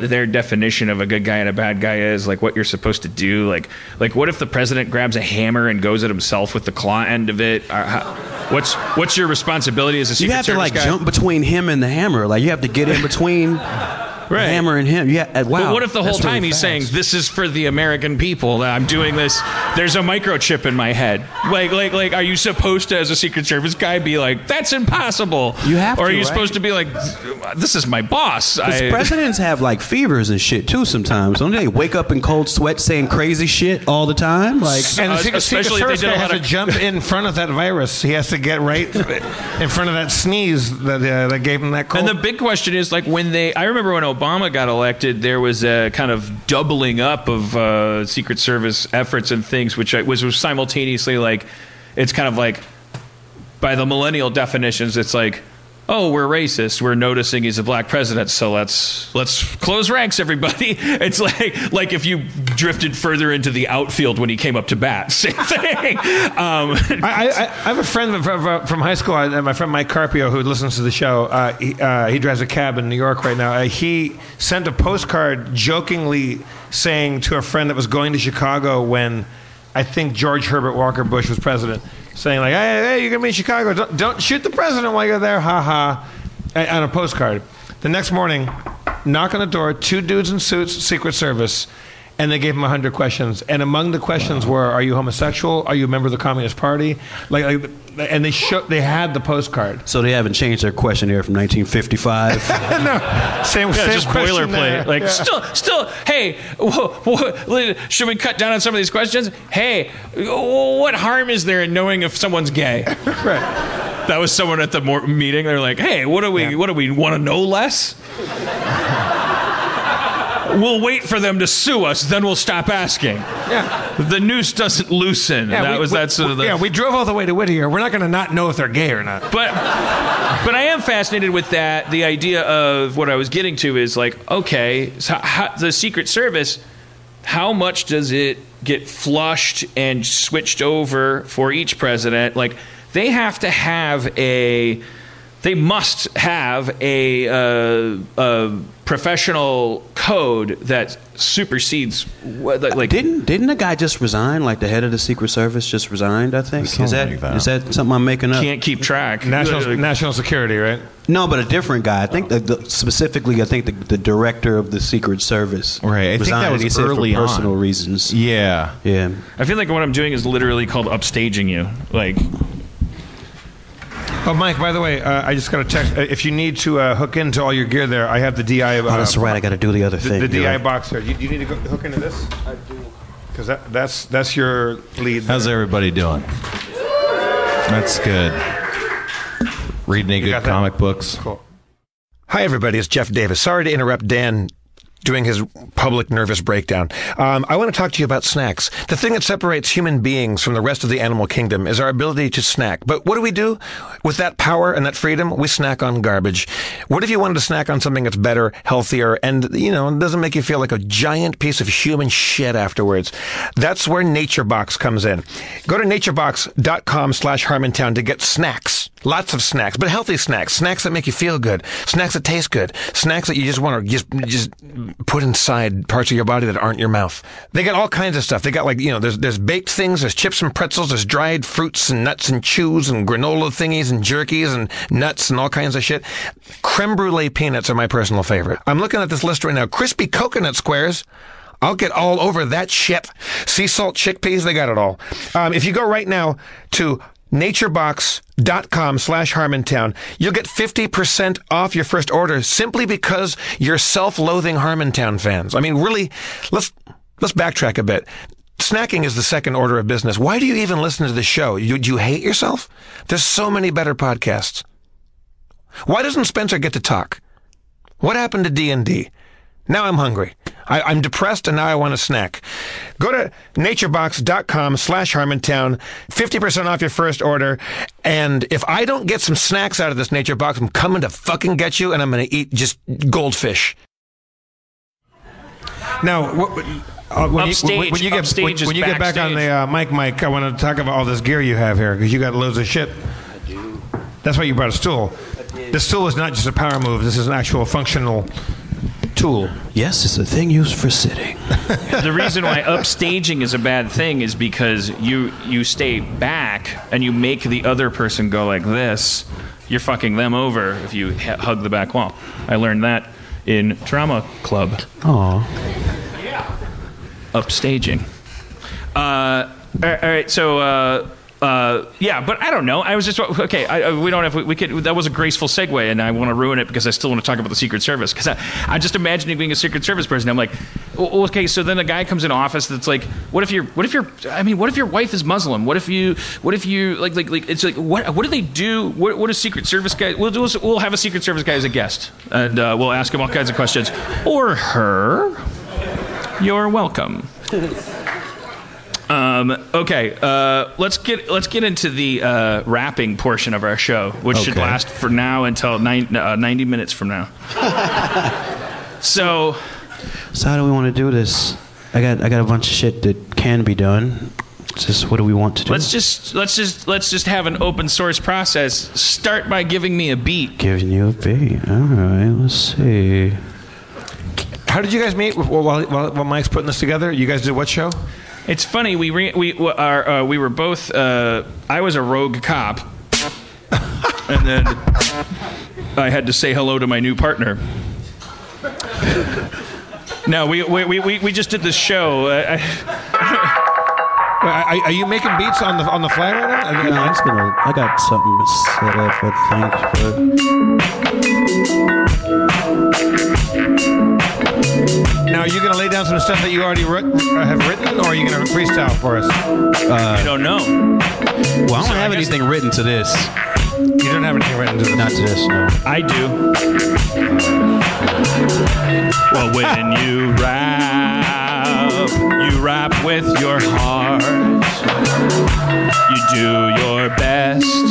their definition of a good guy and a bad guy is, like what you're supposed to do. Like what if the president grabs a hammer and goes at himself with the claw end of it? What's your responsibility as a Secret Service guy? You have to like jump between him and the hammer. Like you have to get in between. Right. Hammering him. Yeah. Wow. But what if the whole time he's saying, this is for the American people, I'm doing this, there's a microchip in my head. Like, are you supposed to, as a Secret Service guy, be like, that's impossible? You have to, or are you supposed to be like, this is my boss? Presidents have, like, fevers and shit, too, sometimes. Don't they wake up in cold sweat saying crazy shit all the time? Like, and the Secret Service guy has to jump in front of that virus. He has to get right in front of that sneeze that gave him that cold. And the big question is, like, I remember when Obama got elected, there was a kind of doubling up of Secret Service efforts and things, which was simultaneously like, it's kind of like, by the millennial definitions, it's like, oh, we're racist, we're noticing he's a black president, so let's close ranks, everybody. It's like if you drifted further into the outfield when he came up to bat, same thing. I have a friend from high school, my friend Mike Carpio, who listens to the show. He drives a cab in New York right now. He sent a postcard jokingly saying to a friend that was going to Chicago when I think George Herbert Walker Bush was president, saying like, hey, you're gonna be in Chicago. Don't shoot the president while you're there, haha. On a postcard. The next morning, knock on the door, two dudes in suits, Secret Service, and they gave him 100 questions. And among the questions were, are you homosexual? Are you a member of the Communist Party? And they had the postcard. So they haven't changed their questionnaire from 1955. No, same just boilerplate. Like, yeah. still. Hey, should we cut down on some of these questions? Hey, what harm is there in knowing if someone's gay? Right. That was someone at the meeting. They're like, hey, what do we want to know less? We'll wait for them to sue us, then we'll stop asking. Yeah. The noose doesn't loosen. Yeah, we drove all the way to Whittier. We're not going to not know if they're gay or not. But I am fascinated with that. The idea of what I was getting to is like, okay, so the Secret Service, how much does it get flushed and switched over for each president? Like, they have to have a professional code that supersedes. Like, didn't a guy just resign? Like the head of the Secret Service just resigned, I think. Is that something I'm making up? Can't keep track. National security, right? No, but a different guy. I think the director of the Secret Service. Right. I think that was early on. For personal reasons. Yeah. Yeah. I feel like what I'm doing is literally called upstaging you. Like. Oh, Mike, by the way, I just got a text. If you need to hook into all your gear there, I have the DI. Oh, that's right. I got to do the other thing. The DI box there. You need to hook into this? I do. Because that's your lead. How's everybody doing? That's good. Reading any good comic books? Cool. Hi, everybody. It's Jeff Davis. Sorry to interrupt Dan doing his public nervous breakdown. I want to talk to you about snacks. The thing that separates human beings from the rest of the animal kingdom is our ability to snack. But what do we do? With that power and that freedom, we snack on garbage. What if you wanted to snack on something that's better, healthier, and, doesn't make you feel like a giant piece of human shit afterwards? That's where NatureBox comes in. Go to naturebox.com/Harmontown to get snacks. Lots of snacks, but healthy snacks. Snacks that make you feel good. Snacks that taste good. Snacks that you just want to just put inside parts of your body that aren't your mouth. They got all kinds of stuff. They got there's baked things, there's chips and pretzels, there's dried fruits and nuts and chews and granola thingies and jerkies and nuts and all kinds of shit. Creme brulee peanuts are my personal favorite. I'm looking at this list right now. Crispy coconut squares. I'll get all over that shit. Sea salt chickpeas, they got it all. If you go right now to naturebox.com/Harmontown. You'll get 50% off your first order simply because you're self-loathing Harmontown fans. I mean, really, let's backtrack a bit. Snacking is the second order of business. Why do you even listen to this show? Do you hate yourself? There's so many better podcasts. Why doesn't Spencer get to talk? What happened to D&D? Now I'm hungry. I'm depressed, and now I want a snack. Go to naturebox.com/Harmontown, 50% off your first order, and if I don't get some snacks out of this Nature Box, I'm coming to fucking get you, and I'm going to eat just goldfish. Now, when you get back on the Mike, I want to talk about all this gear you have here, because you got loads of shit. I do. That's why you brought a stool. I did. The stool is not just a power move. This is an actual functional tool. Yes, it's a thing used for sitting. The reason why upstaging is a bad thing is because you stay back and you make the other person go like this. You're fucking them over if you hug the back wall. I learned that in drama club. Aww. Yeah. Upstaging. All right, so... yeah, but I don't know. I was just okay. We don't have. We could. That was a graceful segue, and I want to ruin it because I still want to talk about the Secret Service. Because I'm just imagining being a Secret Service person. I'm like, okay. So then a guy comes in office that's like, what if your wife is Muslim? What if you like? It's like, what do they do? What a Secret Service guy? We'll have a Secret Service guy as a guest, and we'll ask him all kinds of questions. Or her. You're welcome. Okay, let's get into the rapping portion of our show, which should last for now until 90 minutes from now. So how do we want to do this? I got a bunch of shit that can be done. It's just, what do we want to do? Let's just have an open source process. Start by giving me a beat. Giving you a beat. All right, let's see. How did you guys meet? While Mike's putting this together, you guys did what show? It's funny. We were both. I was a rogue cop, and then I had to say hello to my new partner. No, we just did this show. Are you making beats on the fly right now? No, I got something to set up. Now, are you going to lay down some stuff that you already have written, or are you going to freestyle for us? I don't know. Well, I don't have anything written to this. You don't have anything written to this? Not to this, no. I do. Well, when you rap with your heart. You do your best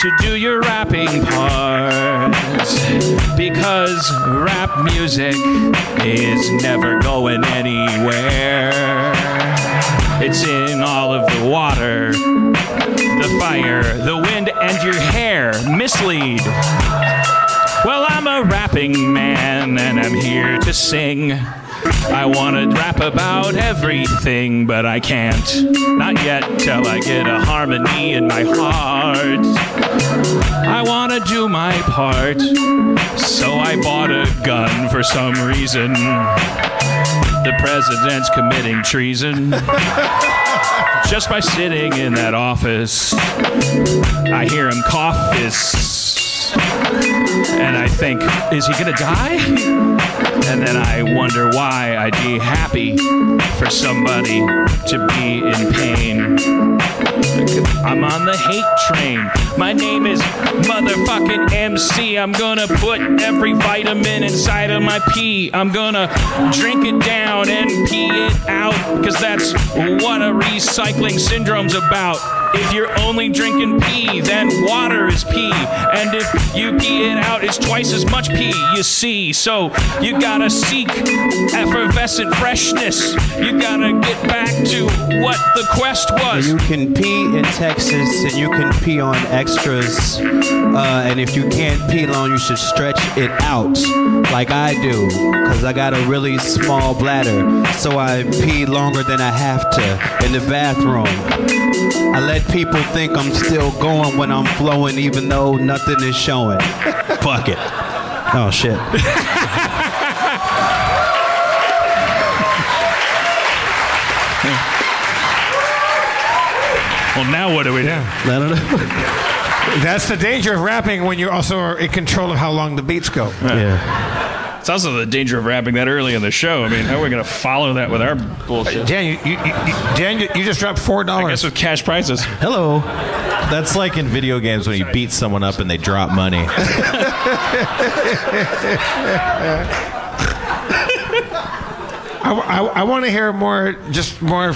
to do your rapping parts, because rap music is never going anywhere. It's in all of the water, the fire, the wind, and your hair. Mislead. Well, I'm a rapping man, and I'm here to sing. I want to rap about everything, but I can't. Not yet, till I get a harmony in my heart. I want to do my part, so I bought a gun for some reason. The president's committing treason. Just by sitting in that office, I hear him cough this, and I think, is he gonna die? And then I wonder why I'd be happy for somebody to be in pain. I'm on the hate train. My name is motherfucking MC. I'm gonna put every vitamin inside of my pee. I'm gonna drink it down and pee it out, because that's what a recycling syndrome's about. If you're only drinking pee, then water is pee. And if you pee it out, it's twice as much pee, you see. So you gotta seek effervescent freshness. You gotta get back to what the quest was. You can pee in Texas, and you can pee on extras. And if you can't pee long, you should stretch it out like I do, because I got a really small bladder. So I pee longer than I have to in the bathroom. I let people think I'm still going when I'm flowing, even though nothing is showing. Fuck it. Oh, shit. Well, now what do we do? I don't know. That's the danger of rapping when you also are in control of how long the beats go. Right. Yeah. It's also the danger of rapping that early in the show. I mean, how are we going to follow that with our bullshit? Dan, you just dropped $4. I guess with cash prizes. Hello. That's like in video games when you beat someone up and they drop money. I want to hear more, just more,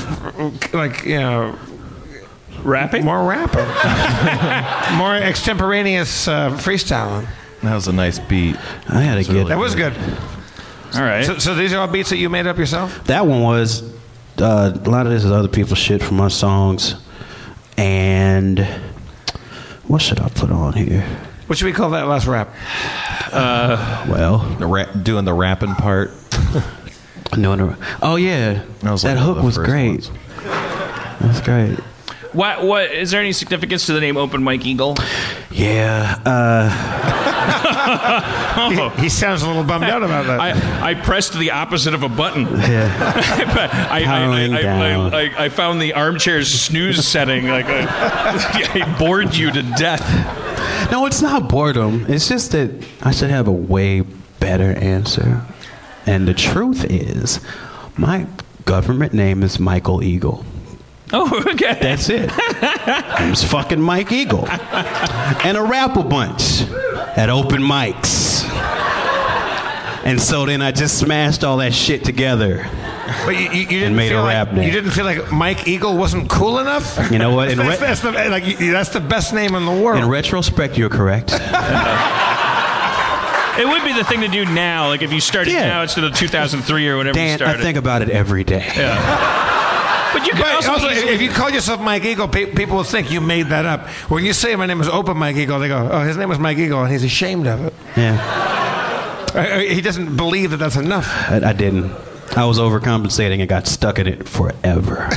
like, you know... Rapping? More rapping. More extemporaneous freestyling. That was a nice beat. I had to get really. That was good. All right. So these are all beats that you made up yourself? That one was, a lot of this is other people's shit from my songs. And what should I put on here? What should we call that last rap? Doing the rapping part. No. Oh, yeah. That hook was great. That's great. What is there any significance to the name Open Mike Eagle? Yeah. He sounds a little bummed out about that. I pressed the opposite of a button. Yeah. I found the armchair's snooze setting. Like I bored you to death. No, it's not boredom. It's just that I should have a way better answer. And the truth is, my government name is Michael Eagle. Oh, okay. That's it. I'm fucking Mike Eagle. And I rap a bunch at open mics. And so then I just smashed all that shit together. But you didn't made feel a rap like, name. You didn't feel like Mike Eagle wasn't cool enough? You know what? That's the best name in the world. In retrospect, you're correct. It would be the thing to do now. Like if you started now instead of 2003 or whatever Dan, you started. I think about it every day. Yeah. But you can also if you call yourself Mike Eagle, people will think you made that up. When you say my name is Open Mike Eagle, they go, oh, his name was Mike Eagle, and he's ashamed of it. Yeah. He doesn't believe that that's enough. I didn't. I was overcompensating and got stuck in it forever.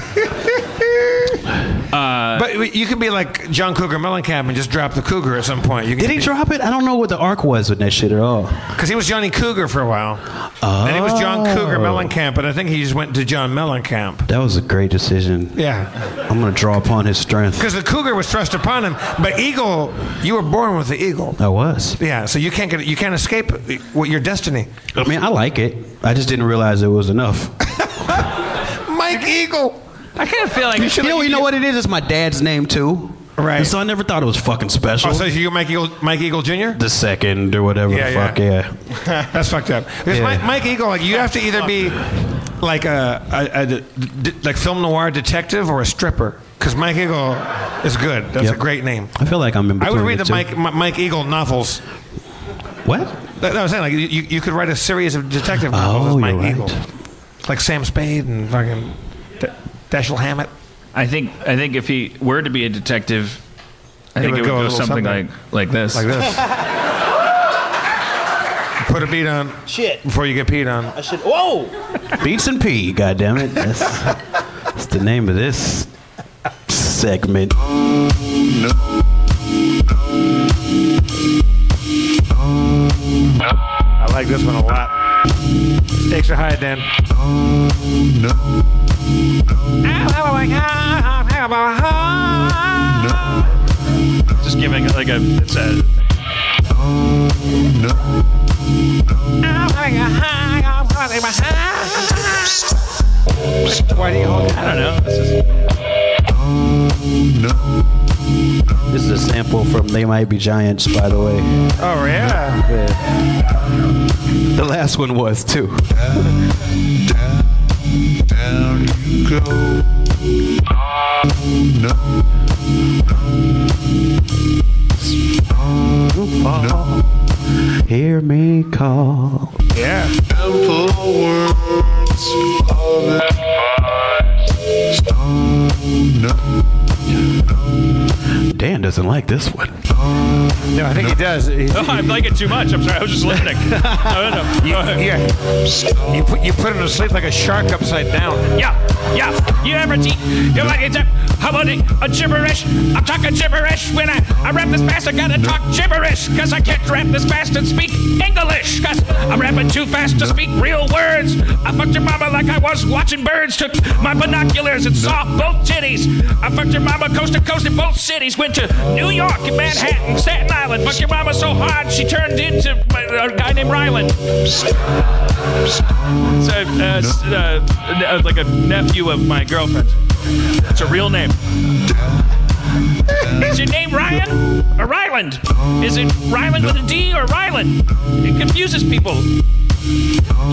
But you could be like John Cougar Mellencamp and just drop the cougar at some point. Did he drop it? I don't know what the arc was with that shit at all. Because he was Johnny Cougar for a while. Oh. And he was John Cougar Mellencamp, but I think he just went to John Mellencamp. That was a great decision. Yeah. I'm going to draw upon his strength. Because the cougar was thrust upon him, but Eagle, you were born with the eagle. I was. Yeah, so you can't escape your destiny. I mean, I like it. I just didn't realize it was enough. Mike Eagle. I kind of feel like... You know what it is? It's my dad's name, too. Right. And so I never thought it was fucking special. Oh, so you're Mike Eagle Jr.? The second or whatever the fuck. That's fucked up. Because Mike Eagle, like, you have to either be like a film noir detective or a stripper. Because Mike Eagle is good. That's a great name. I feel like I'm in between. I would read Mike Eagle novels. What? I was saying, like, you could write a series of detective novels with Mike Eagle. Like Sam Spade and fucking... Dashiell Hammett. I think if he were to be a detective, I think it would go something like this. Like this. Put a beat on. Shit. Before you get peed on. I should. Whoa. Beats and pee. Goddammit. That's the name of this segment. I like this one a lot. Stakes are high, Dan. Just giving it like a it's a why do you hold it? I don't know. This is a sample from They Might Be Giants, by the way. Oh yeah. The last one was too. Down you go. No. Hear me call. Yeah. Dan doesn't like this one. No, I think he does. I like it too much. I'm sorry, I was just listening. No. You put him to sleep like a shark upside down. Yeah. You ever teach? You like it's a humbling, a gibberish. I'm talking gibberish when I rap this fast. I gotta talk gibberish because I can't rap this fast and speak English because I'm rapping too fast to speak real words. I fucked your mama like I was watching birds. Took my binoculars and saw both titties. I fucked your mama coast to coast in both cities. Went to New York and Manhattan, Staten Island. Fucked your mama so hard she turned into a guy named Ryland. It's like a nephew of my girlfriend. It's a real name. Is your name Ryan or Ryland? Is it Ryland with a D or Ryland? It confuses people.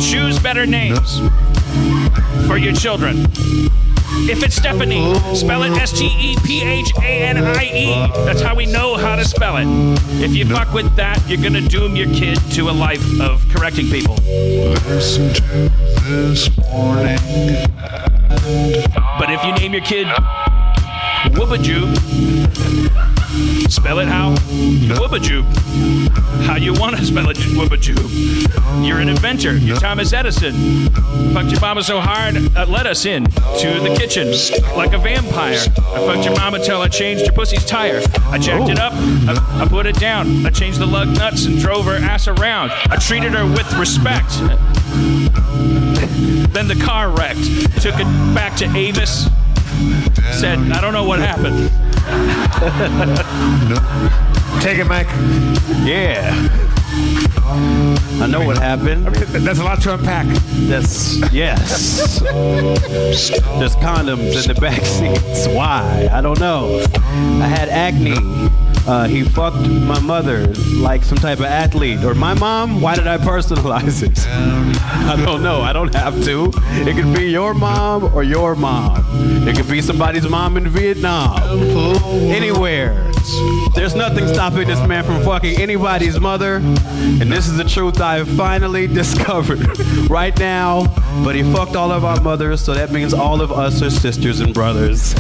Choose better names for your children. If it's Stephanie, spell it Stephanie. That's how we know how to spell it. If you fuck with that, you're going to doom your kid to a life of correcting people. Listen to this morning. But if you name your kid Woobajoo, spell it how? Woobajoo. How you want to spell it, Woobajoo. You're an inventor. You're Thomas Edison. Fucked your mama so hard, let us in to the kitchen like a vampire. I fucked your mama till I changed your pussy's tire. I jacked it up. I put it down. I changed the lug nuts and drove her ass around. I treated her with respect. Then the car wrecked. Took it back to Avis. Said, I don't know what happened. Take it, Mike. Yeah. I know what happened. That's a lot to unpack. Yes. There's condoms in the back seats. Why? I don't know. I had acne. He fucked my mother like some type of athlete. Or my mom? Why did I personalize it? I don't know. I don't have to. It could be your mom or your mom. It could be somebody's mom in Vietnam. Anywhere. There's nothing stopping this man from fucking anybody's mother. And this is the truth I have finally discovered right now. But he fucked all of our mothers, so that means all of us are sisters and brothers.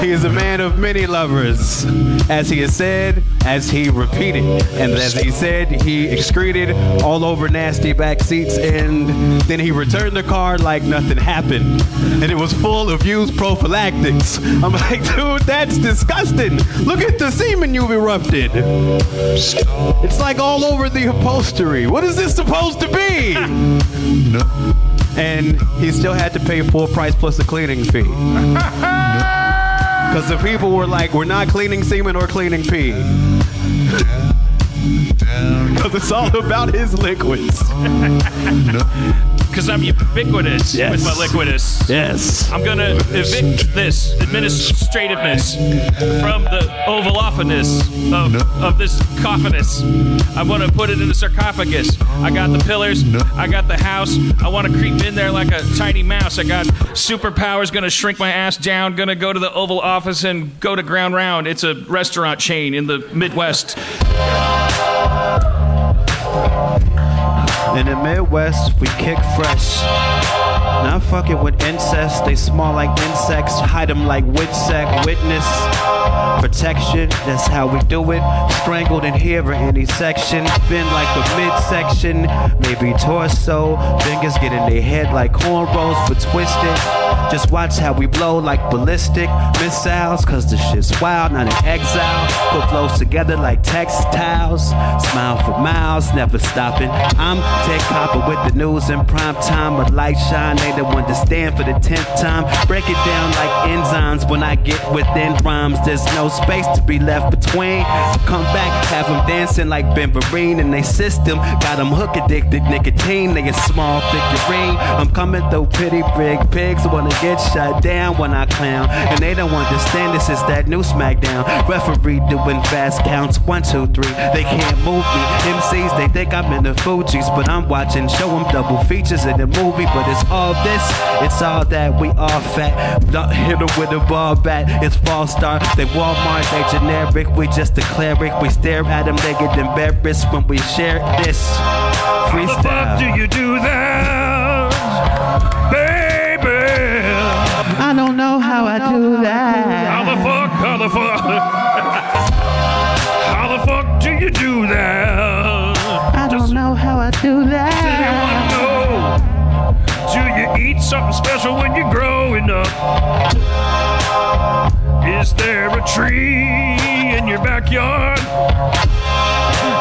He is a man of many lovers. As he has said, as he repeated, and as he said, he excreted all over nasty back seats, and then he returned the car like nothing happened. And it was full of used prophylactics. I'm like, dude, that's disgusting. Look at the semen you've erupted. It's like all over the upholstery. What is this supposed to be? No. And he still had to pay full price plus the cleaning fee. Because the people were like, we're not cleaning semen or cleaning pee. Because it's all about his liquids. Because I'm ubiquitous with my liquidus. Yes. I'm going to evict this administrativeness from the ovalophaness of this coffinus. I want to put it in the sarcophagus. I got the pillars. I got the house. I want to creep in there like a tiny mouse. I got superpowers. Going to shrink my ass down. Going to go to the Oval Office and go to Ground Round. It's a restaurant chain in the Midwest. In the Midwest, we kick fresh. Not fucking with incest. They small like insects. Hide them like Witsec. Witness protection. That's how we do it. Strangled in here or any section. Bend like the midsection. Maybe torso. Fingers get in their head like cornrows for twisted. Just watch how we blow like ballistic missiles. Cause the shit's wild, not in exile. Put flows together like textiles. Smile for miles, never stopping. I'm Tech Popper with the news in prime time. A light shine, they the one to stand for the 10th time. Break it down like enzymes when I get within rhymes. There's no space to be left between. Come back, have them dancing like Benverine. And they system got them hook addicted, nicotine. They a small figurine. I'm coming through pretty big pigs. Wanna get shut down when I clown. And they don't understand this is that new SmackDown. Referee doing fast counts. 1, 2, 3. They can't move me. MCs, they think I'm in the Fugees. But I'm watching, show them double features in the movie. But it's all this, it's all that. We all fat. Hit them with a ball bat. It's false start. They Walmart, they generic. We just a cleric. We stare at them, they get embarrassed when we share this freestyle. How the fuck do you do that? I don't know how I do that. How the fuck? How the fuck do you do that? I don't know how I do that. Does anyone know? Do you eat something special when you're growing up? Is there a tree in your backyard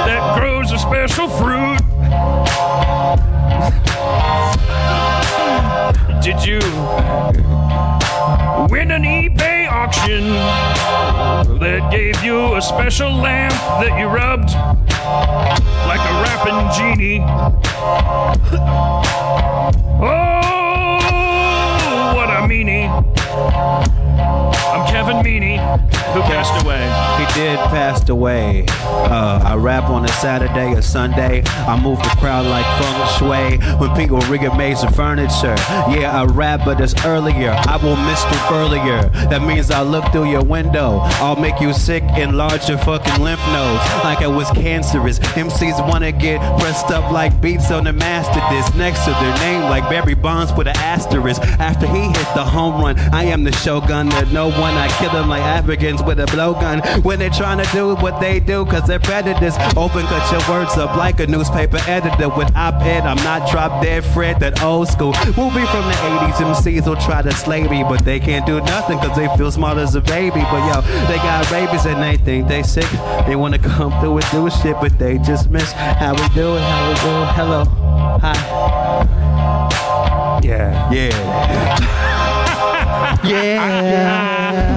that grows a special fruit? Did you win an eBay auction that gave you a special lamp that you rubbed like a rapping genie? Oh, what a meanie. I'm Kevin Meanie, who passed away. He did pass away. I rap on a Saturday or Sunday. I move the crowd like feng shui. When people rig a maze of furniture. Yeah, I rap, but it's earlier. I will miss you earlier. That means I look through your window. I'll make you sick and enlarge your fucking lymph nodes like I was cancerous. MCs wanna get pressed up like beats on the master disc. Next to their name like Barry Bonds with an asterisk. After he hit the home run, I am the shogun that no one. I kill them like Africans with a blowgun. When they're trying to do what they do, cause they're predators. Open cut your words up like a newspaper editor with op-ed. I'm not drop dead Fred, that old school movie from the 80s. MCs will try to slay me, but they can't do nothing cause they feel smart as a baby. But yo, they got rabies and they think they sick. They wanna come through and do shit, but they just miss how we do it, how we do it. Hello, hi. Yeah. Yeah.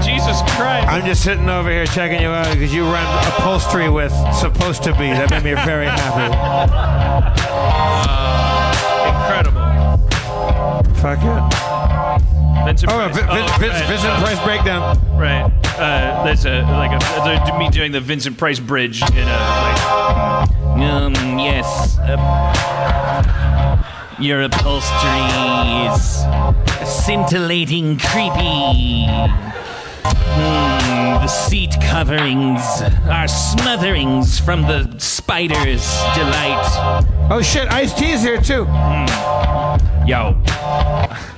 Jesus Christ. I'm just sitting over here checking you out because you run upholstery with supposed to be. That made me very happy. Incredible. Fuck it. Vincent Price. Vincent Price breakdown. Right. That's a me doing the Vincent Price bridge in a like. Yes. Your upholstery is scintillating, creepy. The seat coverings are smotherings from the spider's delight. Oh shit, Ice T's here too. Yo,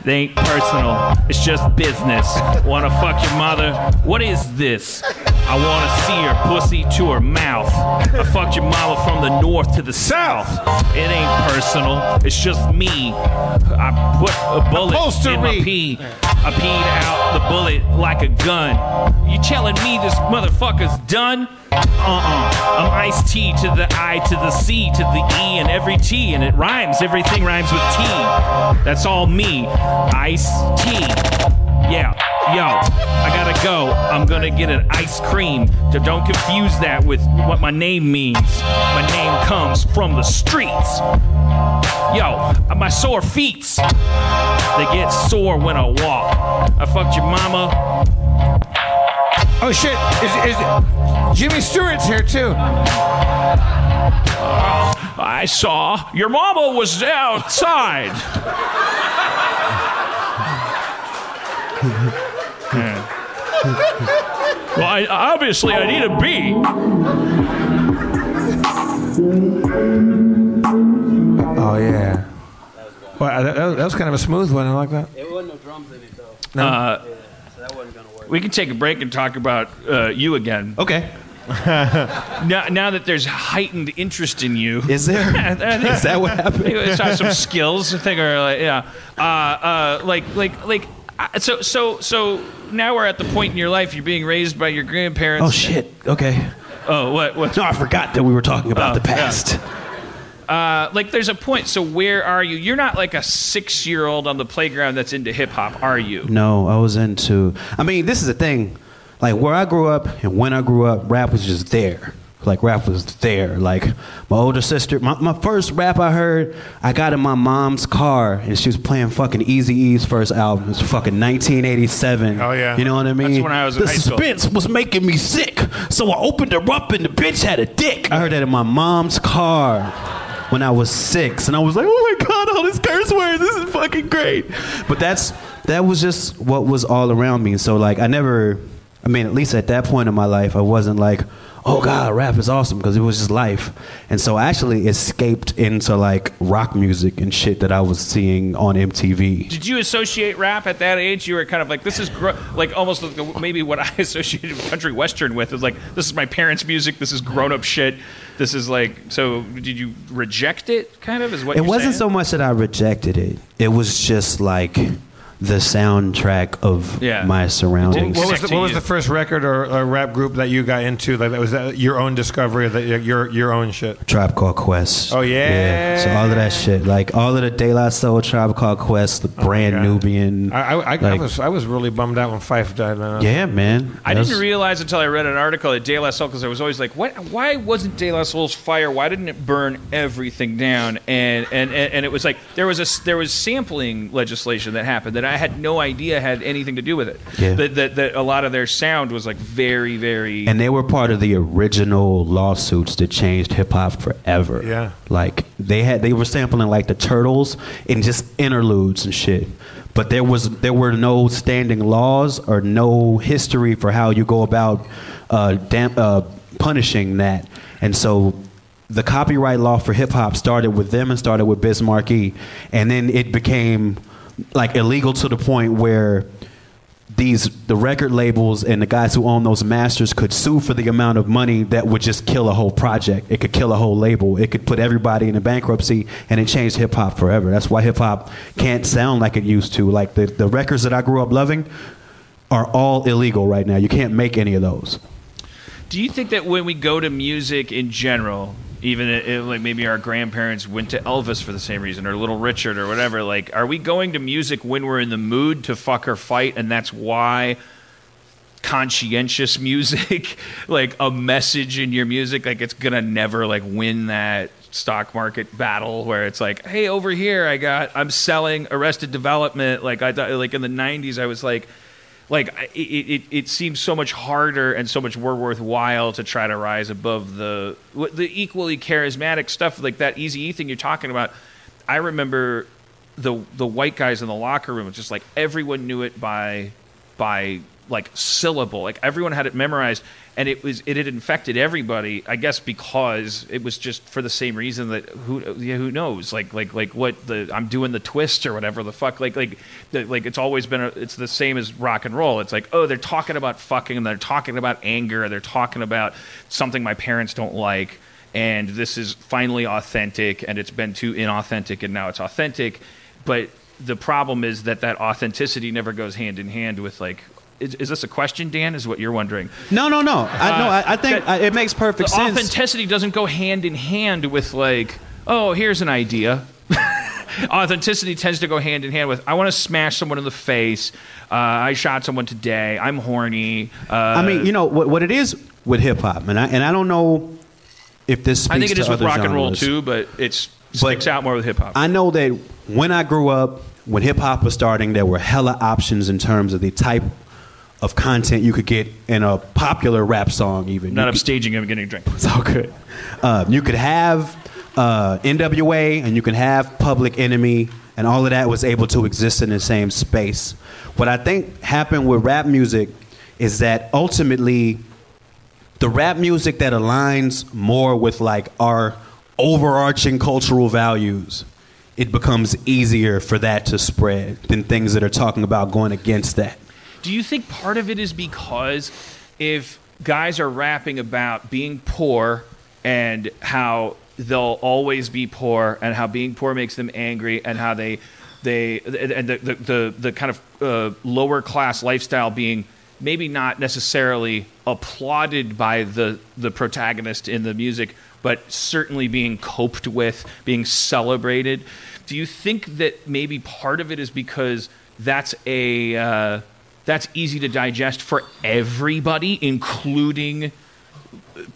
they ain't personal. It's just business. Wanna fuck your mother? What is this? I wanna see her pussy to her mouth. I fucked your mama from the north to the south. It ain't personal. It's just me. I put a bullet in my pee. I peed out the bullet like a gun. You telling me this motherfucker's done? I'm Ice T to the I to the C to the E and every T, and it rhymes. Everything rhymes with T. That's all me. Ice T. Yeah. Yo, I gotta go. I'm gonna get an ice cream. So don't confuse that with what my name means. My name comes from the streets. Yo, my sore feet. They get sore when I walk. I fucked your mama. Oh shit, is Jimmy Stewart's here too. I saw your mama was outside. Well, obviously I need a beat. Oh, yeah. Well, that was kind of a smooth one. I like that. It wasn't no drums in it, though. No. Yeah, so that wasn't going to work. We can take a break and talk about you again. Okay. Now that there's heightened interest in you. Is there? Is that what happened? I saw some skills. I think, or like, yeah. So now we're at the point in your life you're being raised by your grandparents. Oh shit. Okay. Oh, what? No, I forgot that we were talking about the past. Yeah. There's a point. So where are you? You're not like a 6-year-old on the playground that's into hip hop, are you? No, I was into. I mean, this is the thing. Like where I grew up and when I grew up, rap was just there. Like rap was there. Like my older sister, my first rap I heard, I got in my mom's car and she was playing fucking Eazy-E's first album. It was fucking 1987. Oh yeah. You know what I mean? That's when I was in high school. The suspense was making me sick, so I opened her up and the bitch had a dick. I heard that in my mom's car when I was 6, and I was like, oh my god, all these curse words, this is fucking great. But that was just what was all around me. So like at least at that point in my life, I wasn't like, oh god, rap is awesome, because it was just life. And so I actually escaped into like rock music and shit that I was seeing on MTV. Did you associate rap at that age? You were kind of like, this is almost like maybe what I associated country western with is like, this is my parents' music, this is grown-up shit. This is like, so did you reject it kind of is what you're saying? It wasn't so much that I rejected it. It was just like the soundtrack of my surroundings. What was the first record or rap group that you got into? Like, was that your own discovery, your own shit? A Tribe Called Quest. Oh yeah. So all of that shit, like all of the De La Soul, Tribe Called Quest, the Brand Nubian. I was really bummed out when Fife died. Yeah, man. I didn't realize until I read an article at De La Soul, because I was always like, what? Why wasn't De La Soul's fire? Why didn't it burn everything down? And it was like there was sampling legislation that happened that I had no idea had anything to do with it. Yeah. That a lot of their sound was like very, very... And they were part of the original lawsuits that changed hip-hop forever. Yeah. Like, they were sampling like the Turtles and just interludes and shit. But there were no standing laws or no history for how you go about punishing that. And so the copyright law for hip-hop started with them and started with Biz Markie. And then it became like illegal to the point where the record labels and the guys who own those masters could sue for the amount of money that would just kill a whole project. It could kill a whole label. It could put everybody into bankruptcy, and it changed hip hop forever. That's why hip hop can't sound like it used to. Like the records that I grew up loving are all illegal right now. You can't make any of those. Do you think that when we go to music in general, even like maybe our grandparents went to Elvis for the same reason, or Little Richard or whatever, like, are we going to music when we're in the mood to fuck or fight, and that's why conscientious music, like a message in your music, like it's gonna never like win that stock market battle where it's like, hey, over here I'm selling Arrested Development, like in the 90s I was like, like it seems so much harder and so much more worthwhile to try to rise above the equally charismatic stuff like that Eazy-E thing you're talking about. I remember the white guys in the locker room, just like everyone knew it by like syllable, like everyone had it memorized, and it had infected everybody, I guess, because it was just for the same reason that who knows, like what the I'm doing the twist or whatever the fuck, like it's always been it's the same as rock and roll. It's like, oh, they're talking about fucking, they're talking about anger, they're talking about something my parents don't like, and this is finally authentic, and it's been too inauthentic, and now it's authentic. But the problem is that authenticity never goes hand in hand with like. Is this a question, Dan? Is what you're wondering? No. I think it makes perfect sense. Authenticity doesn't go hand in hand with like, oh, here's an idea. Authenticity tends to go hand in hand with, I want to smash someone in the face. I shot someone today. I'm horny. I mean, you know what it is with hip hop, and I don't know if this. Speaks I think it to is with rock genres. And roll too, but it sticks out more with hip hop. I know that when I grew up, when hip hop was starting, there were hella options in terms of the type of content you could get in a popular rap song, even. Not upstaging him getting a drink. It's all good. You could have NWA and you could have Public Enemy, and all of that was able to exist in the same space. What I think happened with rap music is that ultimately the rap music that aligns more with like our overarching cultural values, it becomes easier for that to spread than things that are talking about going against that. Do you think part of it is because if guys are rapping about being poor and how they'll always be poor and how being poor makes them angry and how they and the kind of lower class lifestyle being maybe not necessarily applauded by the protagonist in the music, but certainly being coped with, being celebrated. Do you think that maybe part of it is because that's easy to digest for everybody, including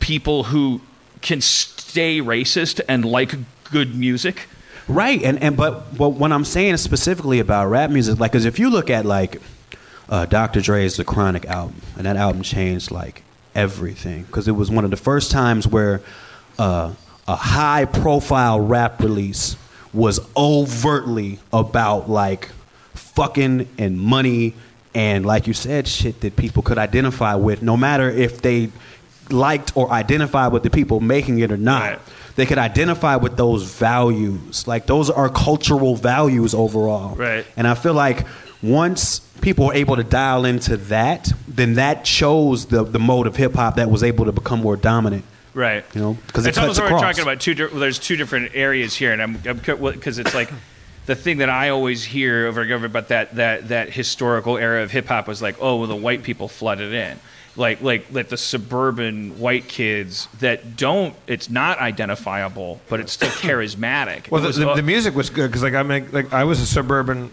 people who can stay racist and like good music? Right, but what I'm saying specifically about rap music, like, because if you look at like Dr. Dre's The Chronic album, and that album changed like everything, because it was one of the first times where a high-profile rap release was overtly about like fucking and money. And like you said, shit that people could identify with, no matter if they liked or identified with the people making it or not. Right. They could identify with those values. Like, those are cultural values overall. Right. And I feel like once people were able to dial into that, then that shows the mode of hip hop that was able to become more dominant. Right. You know, because it's almost like we're talking about there's two different areas here, and because it's like. The thing that I always hear over and over about that historical era of hip hop was like, oh, well, the white people flooded in, like the suburban white kids that don't. It's not identifiable, but it's still charismatic. Well, the music was good because I was a suburban,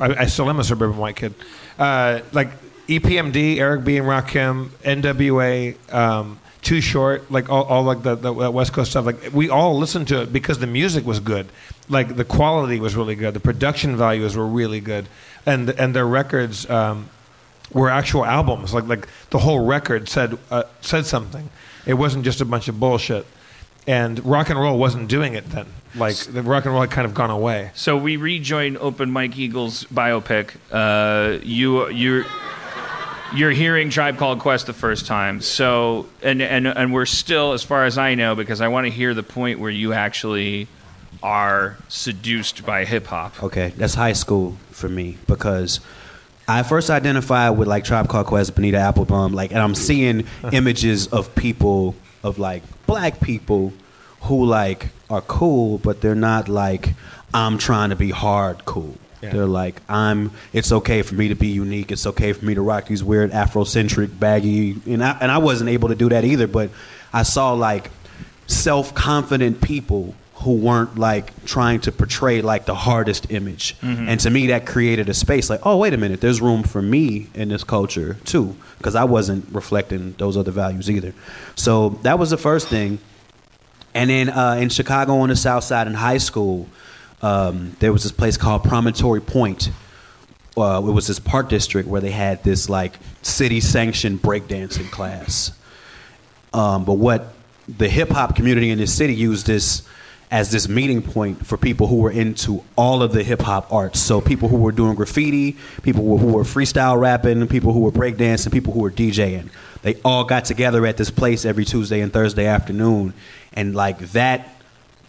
I still am a suburban white kid, like EPMD, Eric B and Rakim, NWA, Too Short, like all like the West Coast stuff. Like, we all listened to it because the music was good. Like, the quality was really good. The production values were really good, and their records were actual albums. Like the whole record said something. It wasn't just a bunch of bullshit. And rock and roll wasn't doing it then. Like, the rock and roll had kind of gone away. So we rejoin Open Mike Eagle's biopic. You're hearing Tribe Called Quest the first time, so and we're still, as far as I know, because I want to hear the point where you actually are seduced by hip hop. Okay, that's high school for me, because I first identified with like Tribe Called Quest, Bonita Applebum, like, and I'm seeing images of people, of like black people who like are cool, but they're not like, I'm trying to be hard cool. Yeah. They're like, it's okay for me to be unique. It's okay for me to rock these weird Afrocentric baggy. And I wasn't able to do that either, but I saw like self-confident people who weren't like trying to portray like the hardest image. Mm-hmm. And to me, that created a space like, oh, wait a minute, there's room for me in this culture too, because I wasn't reflecting those other values either. So that was the first thing. And then in Chicago on the South Side in high school, there was this place called Promontory Point, it was this park district where they had this like city-sanctioned breakdancing class. But what the hip-hop community in this city used this as this meeting point for people who were into all of the hip-hop arts. So people who were doing graffiti, people who were freestyle rapping, people who were breakdancing, people who were DJing. They all got together at this place every Tuesday and Thursday afternoon. And like that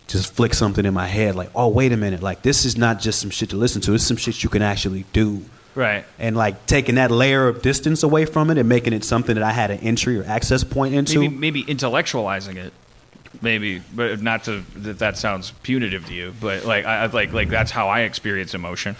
just flicked something in my head. Like, oh, wait a minute. Like, this is not just some shit to listen to. It's some shit you can actually do. Right. And like taking that layer of distance away from it and making it something that I had an entry or access point into. Maybe intellectualizing it. Maybe, but not to that sounds punitive to you, but like that's how I experience emotion.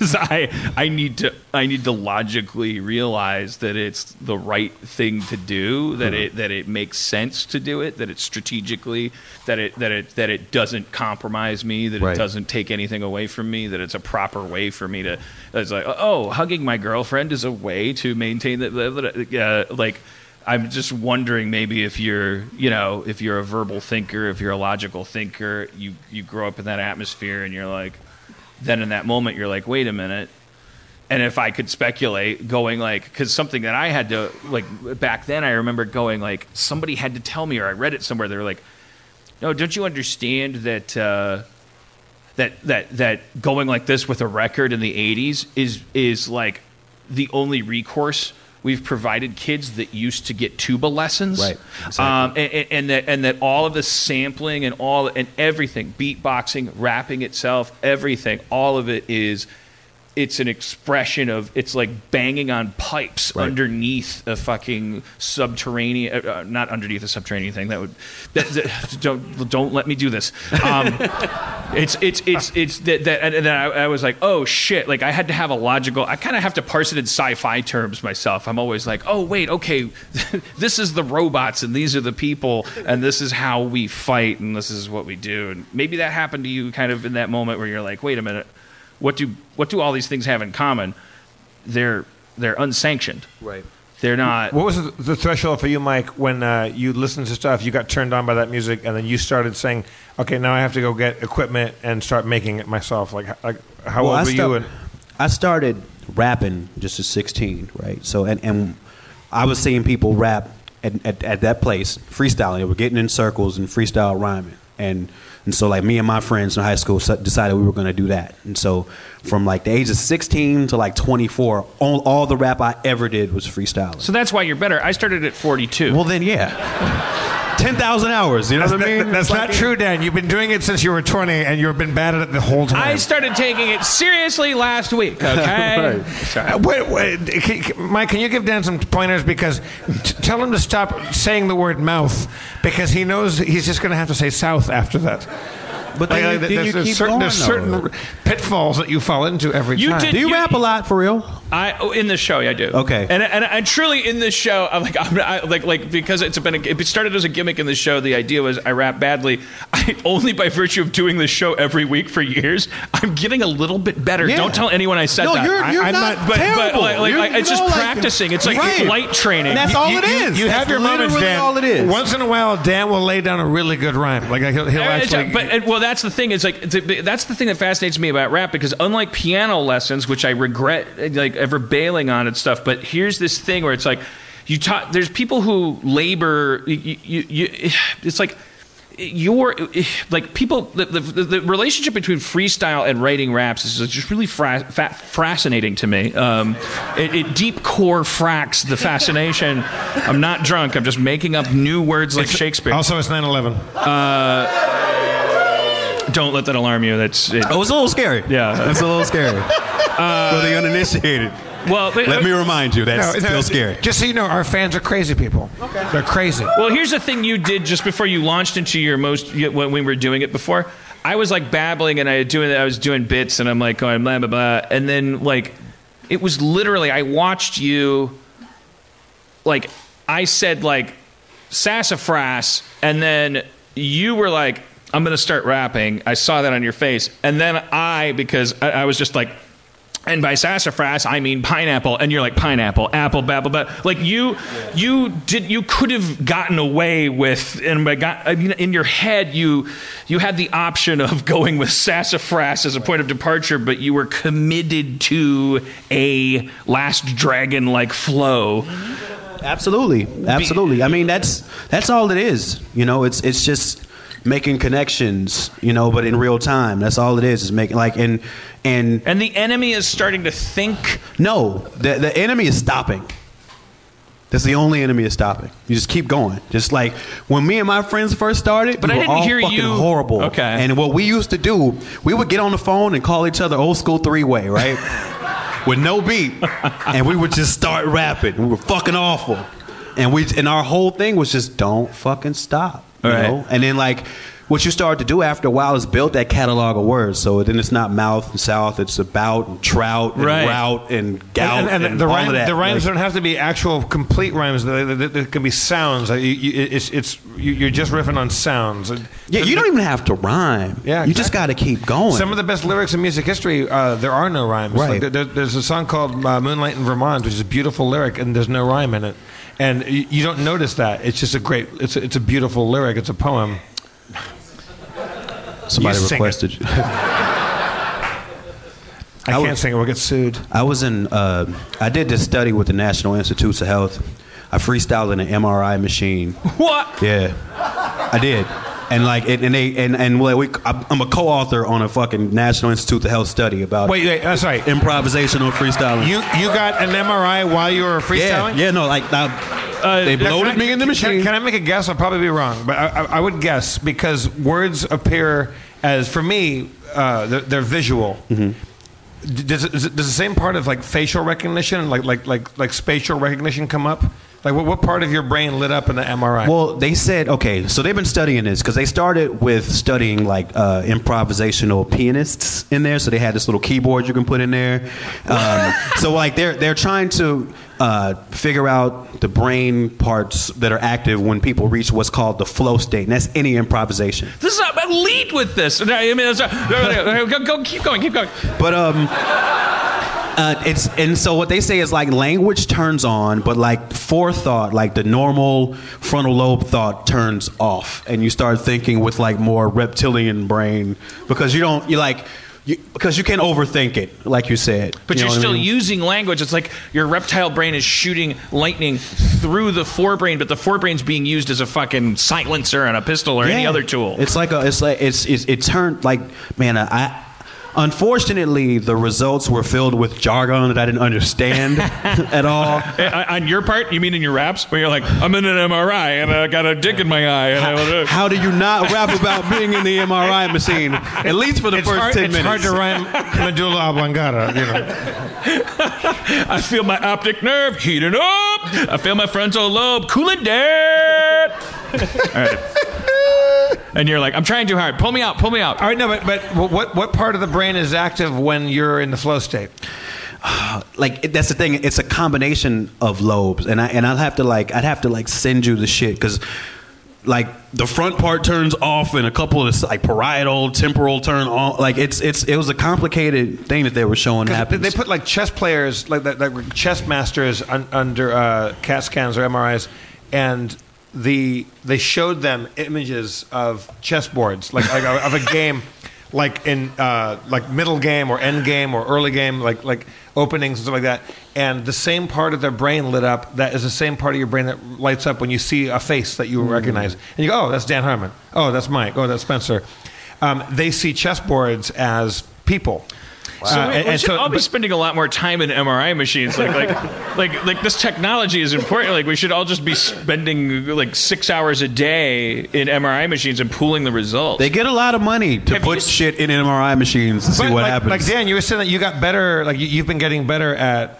So I need to logically realize that it's the right thing to do, that it makes sense to do it, that it's strategically, that it doesn't compromise me, that right. It doesn't take anything away from me, that it's a proper way for me to. It's like, oh, hugging my girlfriend is a way to maintain that. Like. I'm just wondering maybe if you're, you know, if you're a verbal thinker, if you're a logical thinker, you grow up in that atmosphere and you're like, then in that moment you're like, wait a minute. And if I could speculate going like, because something that I had to like back then, I remember going like somebody had to tell me or I read it somewhere. They were like, no, don't you understand that that going like this with a record in the 80s is like the only recourse we've provided kids that used to get tuba lessons, right? Exactly. and that all of the sampling and all and everything, beatboxing, rapping itself, everything, all of it is, it's an expression of, it's like banging on pipes right. Underneath a fucking subterranean, not underneath a subterranean thing. That don't let me do this. It's that, and then I was like, oh shit! Like I had to have a logical. I kind of have to parse it in sci-fi terms myself. I'm always like, oh wait, okay, this is the robots and these are the people and this is how we fight and this is what we do. And maybe that happened to you kind of in that moment where you're like, wait a minute. What do all these things have in common? They're unsanctioned. Right. They're not. What was the threshold for you, Mike, when you listened to stuff, you got turned on by that music, and then you started saying, "Okay, now I have to go get equipment and start making it myself." Like how old were you? I started rapping just at 16, right? So and I was seeing people rap at that place, freestyling. They were getting in circles and freestyle rhyming . And so, like, me and my friends in high school decided we were going to do that. And so from, like, the age of 16 to, like, 24, all the rap I ever did was freestyling. So that's why you're better. I started at 42. Well, then, yeah. 10,000 hours, you know what I mean? That's not true, Dan. You've been doing it since you were 20, and you've been bad at it the whole time. I started taking it seriously last week, okay? Right. Sorry. Mike, can you give Dan some pointers? Because tell him to stop saying the word mouth, because he knows he's just going to have to say south after that. But there's certain pitfalls that you fall into every time. Do you rap a lot for real? In this show, yeah, I do. Okay, and truly in this show, I'm like because it started as a gimmick in this show. The idea was I rap badly. Only by virtue of doing this show every week for years, I'm getting a little bit better. Yeah. Don't tell anyone I said that. No, I'm not. But like it's just practicing. It's like flight training. And that's all it is. You have your moments, Dan. All it is. Once in a while, Dan will lay down a really good rhyme. Like he'll actually. That's the thing. It's like that's the thing that fascinates me about rap, because unlike piano lessons, which I regret like ever bailing on and stuff, but here's this thing where it's like there's people who labor. It's like your like people. The relationship between freestyle and writing raps is just really fascinating to me. It deep core fracks the fascination. I'm not drunk. I'm just making up new words like Shakespeare. Also, it's 9/11. Don't let that alarm you. It was a little scary. Yeah, it's a little scary. For the uninitiated. Well, let me remind you, that's still scary. Just so you know, our fans are crazy people. Okay. They're crazy. Well, here's the thing you did just before you launched into your when we were doing it before. I was like babbling and I was doing bits and I'm like going blah blah blah, and then like it was literally I watched you, like I said like sassafras, and then you were like, I'm going to start rapping. I saw that on your face. And then because I was just like, And by sassafras, I mean pineapple. And you're like, pineapple, apple, babble, babble. Like, you could have gotten away with, and in your head, you had the option of going with sassafras as a point of departure, but you were committed to a Last Dragon-like flow. Absolutely. I mean, that's all it is. You know, it's just making connections, you know, but in real time. That's all it is making, like, and the enemy is starting to think. No, the enemy is stopping. That's the only enemy is stopping. You just keep going. Just like when me and my friends first started, but we were all fucking horrible. Okay. And what we used to do, we would get on the phone and call each other old school three-way, right? With no beat, and we would just start rapping. We were fucking awful, and our whole thing was just don't fucking stop, you know. And then like what you start to do after a while is build that catalog of words. So then it's not mouth and south; it's about and trout and route and gout and all of that. The rhymes don't have to be actual complete rhymes. They can be sounds. You're just riffing on sounds. Yeah, you don't even have to rhyme. Yeah, you just got to keep going. Some of the best lyrics in music history, there are no rhymes. Right. Like, there's a song called "Moonlight in Vermont," which is a beautiful lyric, and there's no rhyme in it. And you don't notice that. It's just a great. It's a beautiful lyric. It's a poem. Somebody requested. I can't sing it. We'll get sued. I was in. I did this study with the National Institutes of Health. I freestyled in an MRI machine. What? Yeah, I did. And like, I'm a co-author on a fucking National Institute of Health study about. Wait, that's right. Improvisational freestyling. You got an MRI while you were freestyling? Yeah, no, like. They loaded me in the machine. Can I make a guess? I'll probably be wrong, but I would guess because words appear as, for me, they're visual. Mm-hmm. Does the same part of like facial recognition, like spatial recognition, come up? Like what part of your brain lit up in the MRI? Well, they said so they've been studying this because they started with studying like improvisational pianists in there. So they had this little keyboard you can put in there. So like they're trying to figure out the brain parts that are active when people reach what's called the flow state, and that's any improvisation. This is not, lead with this. I mean, go keep going. But so what they say is like language turns on, but like forethought, like the normal frontal lobe thought, turns off, and you start thinking with like more reptilian brain because because you can't overthink it, like you said. But you know you're still using language. It's like your reptile brain is shooting lightning through the forebrain, but the forebrain's being used as a fucking silencer on a pistol or any other tool. Unfortunately, the results were filled with jargon that I didn't understand at all. On your part? You mean in your raps? Where you're like, I'm in an MRI and I got a dick in my eye. And how do you not rap about being in the MRI machine? At least for the first 10 minutes. It's hard to rhyme medulla oblongata. You know. I feel my optic nerve heating up. I feel my frontal lobe cooling down. All right. And you're like, I'm trying too hard. Pull me out. All right, no, but what part of the brain is active when you're in the flow state? That's the thing. It's a combination of lobes, and I'd have to send you the shit because like the front part turns off, and a couple of like parietal, temporal turn on. Like it was a complicated thing that they were showing happens. They put like chess players, like chess masters under CAT scans or MRIs, and. They showed them images of chessboards, like of a game, like in middle game or end game or early game, like openings and stuff like that. And the same part of their brain lit up. That is the same part of your brain that lights up when you see a face that you recognize, and you go, "Oh, that's Dan Harmon. Oh, that's Mike. Oh, that's Spencer." They see chessboards as people. Wow. So we should all be spending a lot more time in MRI machines. Like this technology is important. Like we should all just be spending like 6 hours a day in MRI machines and pooling the results. They get a lot of money to put shit in MRI machines to see what happens. Like Dan, you were saying that you got better. Like you've been getting better at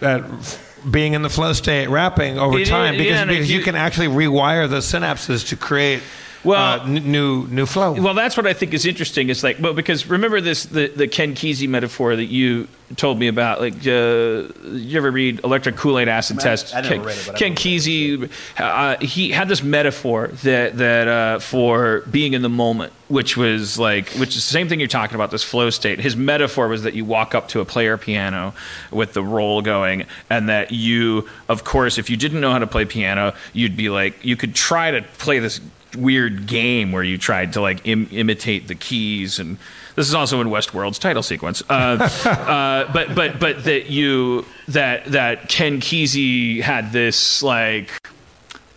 being in the flow state, rapping over time because you can actually rewire the synapses to create well, new flow. Well, that's what I think is interesting. Is like, well, because remember this the Ken Kesey metaphor that you told me about. Like, you ever read Electric Kool-Aid Acid Test? I never read it. But Ken Kesey, he had this metaphor that for being in the moment, which is the same thing you're talking about, this flow state. His metaphor was that you walk up to a player piano with the roll going, and that you, of course, if you didn't know how to play piano, you'd be like, you could try to play this weird game where you tried to like imitate the keys, and this is also in Westworld's title sequence. But that Ken Kesey had this like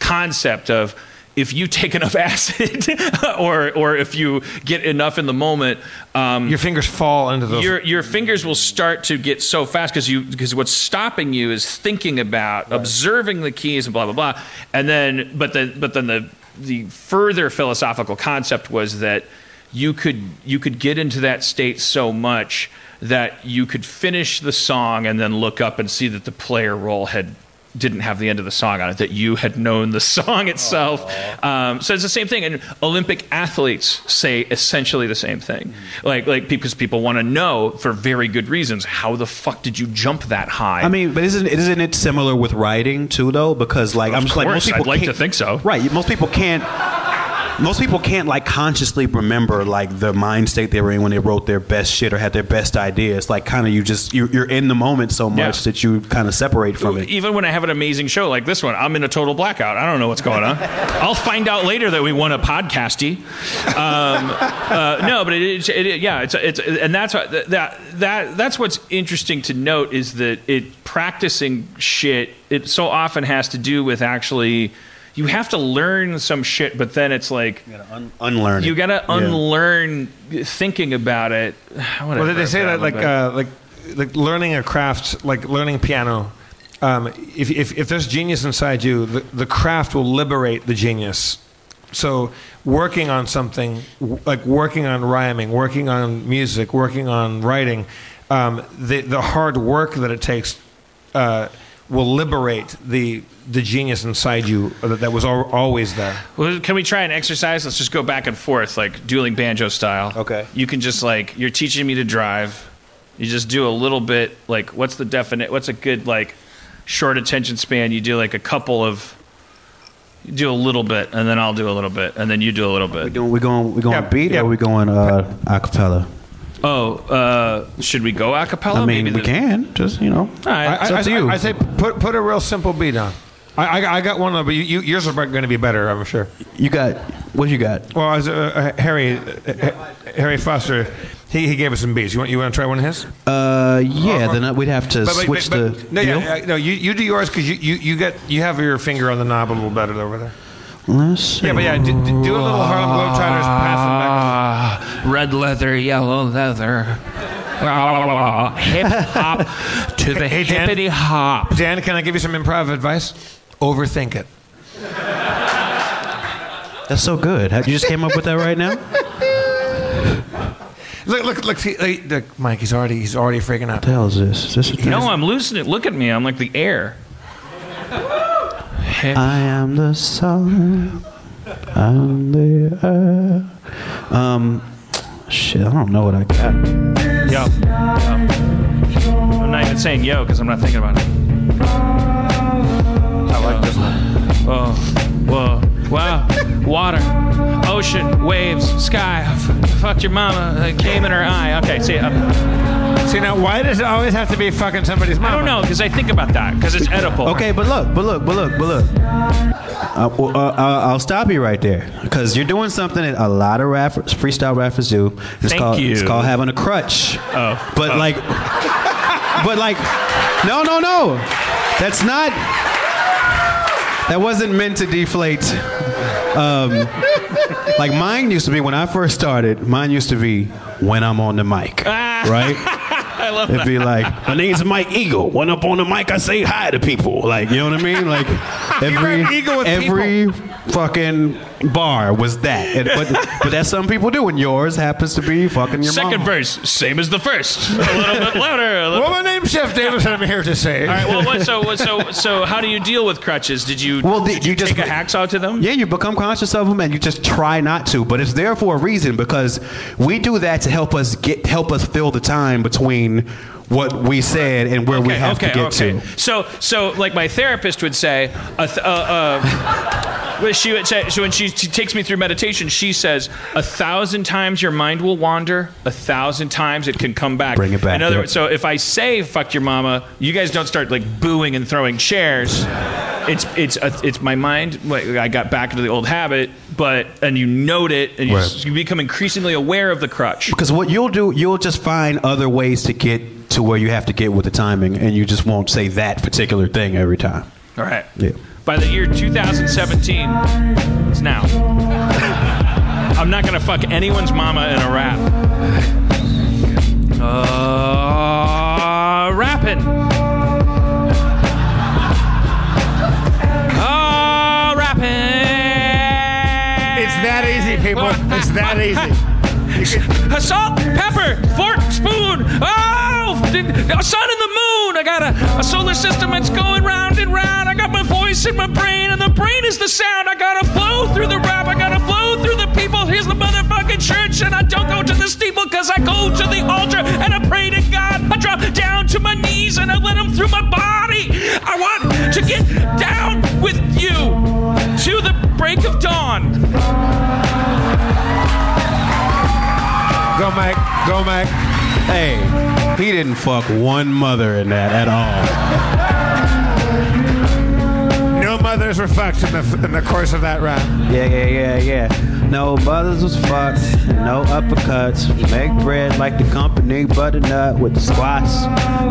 concept of, if you take enough acid, or if you get enough in the moment, your fingers fall into those. Your fingers will start to get so fast because what's stopping you is thinking about, right, observing the keys and blah blah blah. And then, but then the further philosophical concept was that you could get into that state so much that you could finish the song and then look up and see that the player roll didn't have the end of the song on it, that you had known the song itself. So it's the same thing. And Olympic athletes say essentially the same thing. Mm-hmm. Like because people want to know, for very good reasons, how the fuck did you jump that high? I mean, but isn't it similar with writing too, though? Because like, most people I'd like to think so. Right. Most people can't like consciously remember like the mind state they were in when they wrote their best shit or had their best ideas. Like kind of you're in the moment so much that you kind of separate from it. Even when I have an amazing show like this one, I'm in a total blackout. I don't know what's going on. I'll find out later that we won a podcasty. No, but it's and that's what, that's what's interesting to note is that practicing shit, it so often has to do with actually. You have to learn some shit, but then it's like you gotta unlearn. You gotta unlearn thinking about it. Well, they say that like learning a craft, like learning piano. If there's genius inside you, the craft will liberate the genius. So working on something, like working on rhyming, working on music, working on writing, the hard work that it takes. Will liberate the genius inside you that was always there. Well, can we try an exercise? Let's just go back and forth, like dueling banjo style. Okay. You can just like, you're teaching me to drive. You just do a little bit, like what's a good like short attention span? You do like you do a little bit, and then I'll do a little bit, and then you do a little bit. We going beat or are we going acapella? Oh, should we go a cappella? I mean, we can. Just, you know. All right. It's up to you. I say put a real simple beat on. I got one, but yours are going to be better, I'm sure. What you got? Well, Harry Foster, he gave us some beats. You want to try one of his? Yeah, then we'd have to switch the deal. No, you do yours because you have your finger on the knob a little better over there. Yeah, but yeah, do a little Harlem Globetrotters, pass it back. Red leather, yellow leather. Hip hop to the hippity hop. Dan, can I give you some improv advice? Overthink it. That's so good. You just came up with that right now? Look! See, Mike, he's already freaking out. What the hell is this? No, I'm losing it. Look at me. I'm like the air. I am the sun. I am the earth. Shit, I don't know what I got. Yo. I'm not even saying yo because I'm not thinking about it. I like this one. Whoa. Wow. Water. Ocean. Waves. Sky. Fucked your mama. It came in her eye. Okay, see ya. See, now, why does it always have to be fucking somebody's mama? I don't know, because I think about that, because it's edible. Okay, but look. I'll stop you right there, because you're doing something that a lot of freestyle rappers do. It's called having a crutch. Oh. But like, no. That wasn't meant to deflate. Like mine used to be when I first started. Mine used to be when I'm on the mic, right? I love that. It'd be like, my name's Mike Eagle. When up on the mic, I say hi to people. Like, you know what I mean? Like, every fucking bar was that. And, but that's something people do, and yours happens to be fucking your mama. Second verse, same as the first. A little bit louder. Well, my name's Jeff Davis, and I'm here to say. All right, well, so how do you deal with crutches? Did you just take a hacksaw to them? Yeah, you become conscious of them, and you just try not to. But it's there for a reason, because we do that to help us fill the time between what we said and where we have to get to. So, like my therapist would say, when she takes me through meditation, she says, 1,000 times your mind will wander, 1,000 times it can come back. Bring it back. In other words, so if I say "fuck your mama," you guys don't start like booing and throwing chairs. It's my mind. Like, I got back into the old habit, and you note it, and you become increasingly aware of the crutch. Because what you'll do, you'll just find other ways to get to where you have to get with the timing, and you just won't say that particular thing every time. All right. Yeah. By the year 2017, it's now. I'm not gonna fuck anyone's mama in a rap. Rapping. Rapping. It's that easy, people. It's that easy. Salt, pepper, fork, spoon. Sun in the moon. I got a solar system that's going round and round. I got my voice in my brain, and the brain is the sound. I gotta flow through the rap. I gotta flow through the people. Here's the motherfucking church, and I don't go to the steeple, cause I go to the altar and I pray to God. I drop down to my knees and I let him through my body. I want to get down with you to the break of dawn. Go, Mike. Go, Mike. Hey. He didn't fuck one mother in that at all. No mothers were fucked in the course of that round. Yeah. No mothers was fucked. No uppercuts. We make bread like the company butternut with the squats.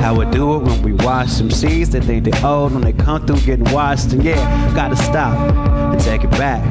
How we do it when we wash some seeds. They think they old when they come through getting washed. And yeah, gotta stop and take it back.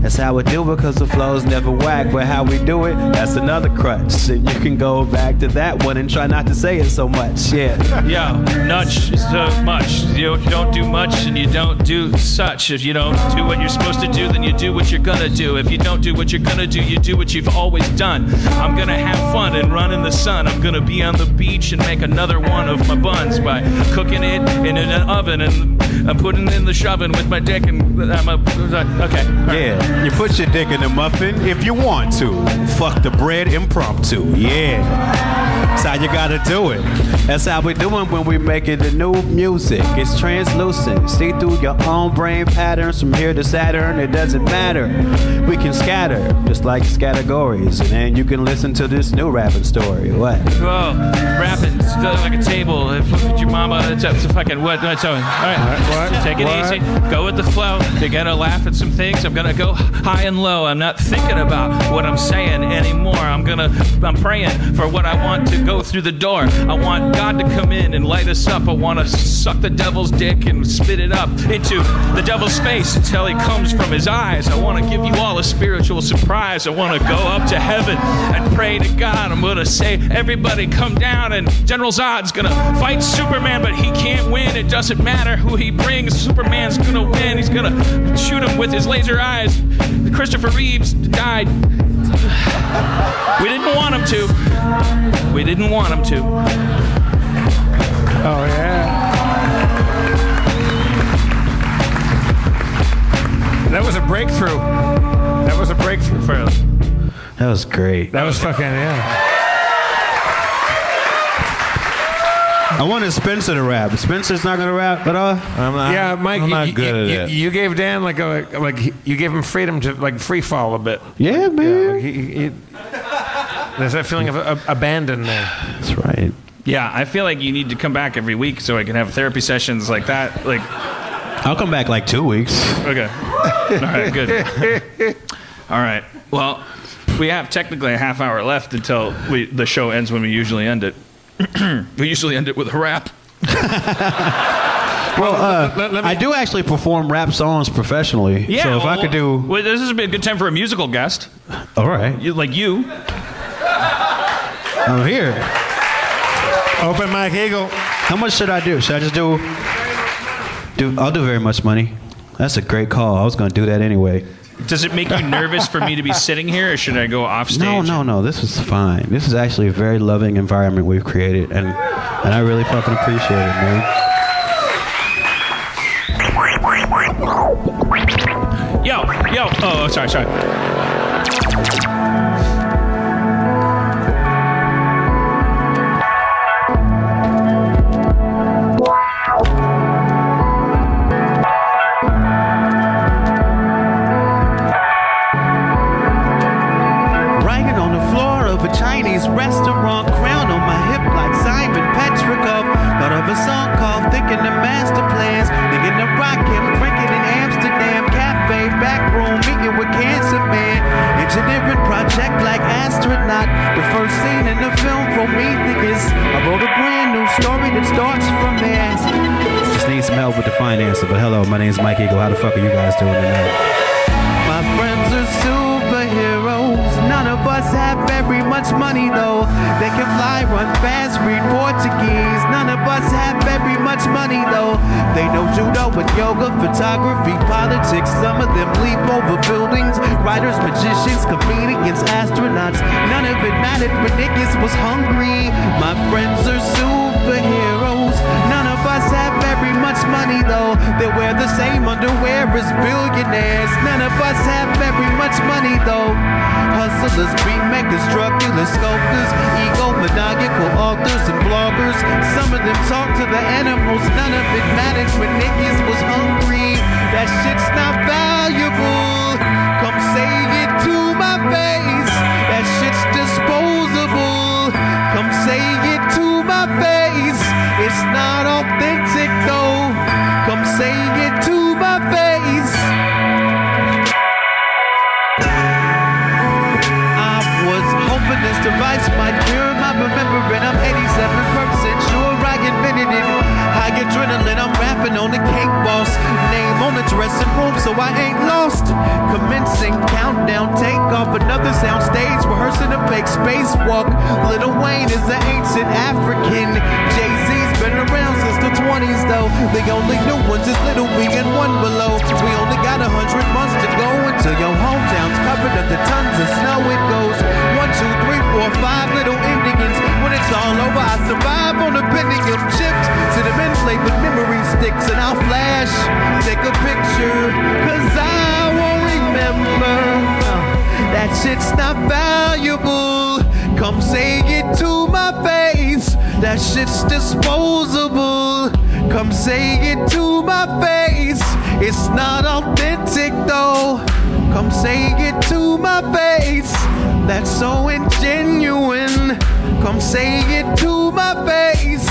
That's how we do it, cause the flows never whack. But how we do it, that's another crutch. And you can go back to that one and try not to say it so much. Yeah. Yeah, nudge is so much. You don't do much and you don't do such. If you don't do what you're supposed to do, then you do what you're gonna do. If you don't do what you're gonna do, you do what you've always done. I'm gonna have fun and run in the sun. I'm gonna be on the beach and make another one of my buns by cooking it in an oven and I'm putting it in the oven with my dick and okay. Right. Yeah, you put your dick in the muffin if you want to. Fuck the bread impromptu. Yeah, that's how you gotta do it. That's how we do it when we make it the new music. It's translucent. See through your own brain patterns from here to Saturn. It doesn't matter. We can scatter just like categories, and then you can listen to this new rapping story. What? Whoa, rapping like a table. If your mama, it's a fucking what? No, it's all right. What? Take it easy. Go with the flow. You're gonna laugh at some things. I'm gonna go high and low. I'm not thinking about what I'm saying anymore. I'm praying for what I want to go through the door. I want God to come in and light us up. I want to suck the devil's dick and spit it up into the devil's face until he comes from his eyes. I want to give you all a spiritual surprise. I want to go up to heaven and pray to God. I'm gonna say, everybody come down, and General Zod's gonna fight Superman, but he can't win. It doesn't matter who he brings. Superman's gonna win. He's gonna shoot him with his laser eyes. Christopher Reeves died. We didn't want him to. We didn't want him to. Oh yeah. That was a breakthrough. That was a breakthrough for us. That was great. That was fucking yeah. I wanted Spencer to rap. Spencer's not gonna rap at all. Mike, I'm not good at it. You gave Dan like a you gave him freedom to like free fall a bit. Yeah, man. There's that feeling of abandon there. That's right. Yeah, I feel like you need to come back every week so I can have therapy sessions like that. Like, I'll come back like 2 weeks. Okay. All right. Good. All right. Well, we have technically a half hour left until the show ends when we usually end it. We usually end it with a rap. Well, I do actually perform rap songs professionally. Yeah, so if I could do... Well, this would be a good time for a musical guest. All right. Like you. I'm here. Open Mike Eagle. How much should I do? Should I just do? I'll do very much money. That's a great call. I was going to do that anyway. Does it make you nervous for me to be sitting here, or should I go off stage? No. This is fine. This is actually a very loving environment we've created, and I really fucking appreciate it, man. Yo. Oh, sorry. Writing on the floor of a Chinese restaurant, crown on my hip like Simon Patrick of, but of a song called Thinking the Master Plans, thinking the rockin', drinking in Amsterdam, cafe, back room, meeting with Cancer Man, engineering project like astronaut, the first scene in the film Prometheus. I wrote a brand new story that starts from there. Just need some help with the finances, but hello, my name's Mike Eagle. How the fuck are you guys doing tonight? My friends are superheroes. None of us have very much money though. They can fly, run fast, read Portuguese. None of us have very much money though. They know judo with yoga, photography, politics. Some of them leap over buildings. Writers, magicians, comedians, astronauts. None of it mattered when niggas was hungry. My friends are superheroes. None of us have very much money though. They wear the same underwear as billionaires. None of us have very much money though. Hustlers, beat makers, drug dealers, sculptors, egomaniacal authors and bloggers. Some of them talk to the animals. None of it mattered when niggas was hungry. That shit's not valuable. Come say it to my face. That shit's disposable. Come say it to my face. It's not authentic though. Come say it to my face. This device might cure my remembering. I'm 87% sure I invented it. High adrenaline, I'm rapping on the cake boss. Name on the dressing room, so I ain't lost. Commencing countdown, take off another sound stage, rehearsing a fake spacewalk. Lil Wayne is an ancient African. Jay-Z's been around since the 20s though. The only new ones is Little B and One Below. We only got 100 months to go until your hometown's covered under tons of snow. It goes 1, 2, 3, 4, 5 little Indians. When it's all over, I survive on a bending of chips. Cinnamon flavored memory sticks, and I'll flash, take a picture, 'cause I won't remember. That shit's not valuable. Come say it to my face. That shit's disposable. Come say it to my face. It's not authentic though. Come say it to my face. That's so ingenuine. Come say it to my face.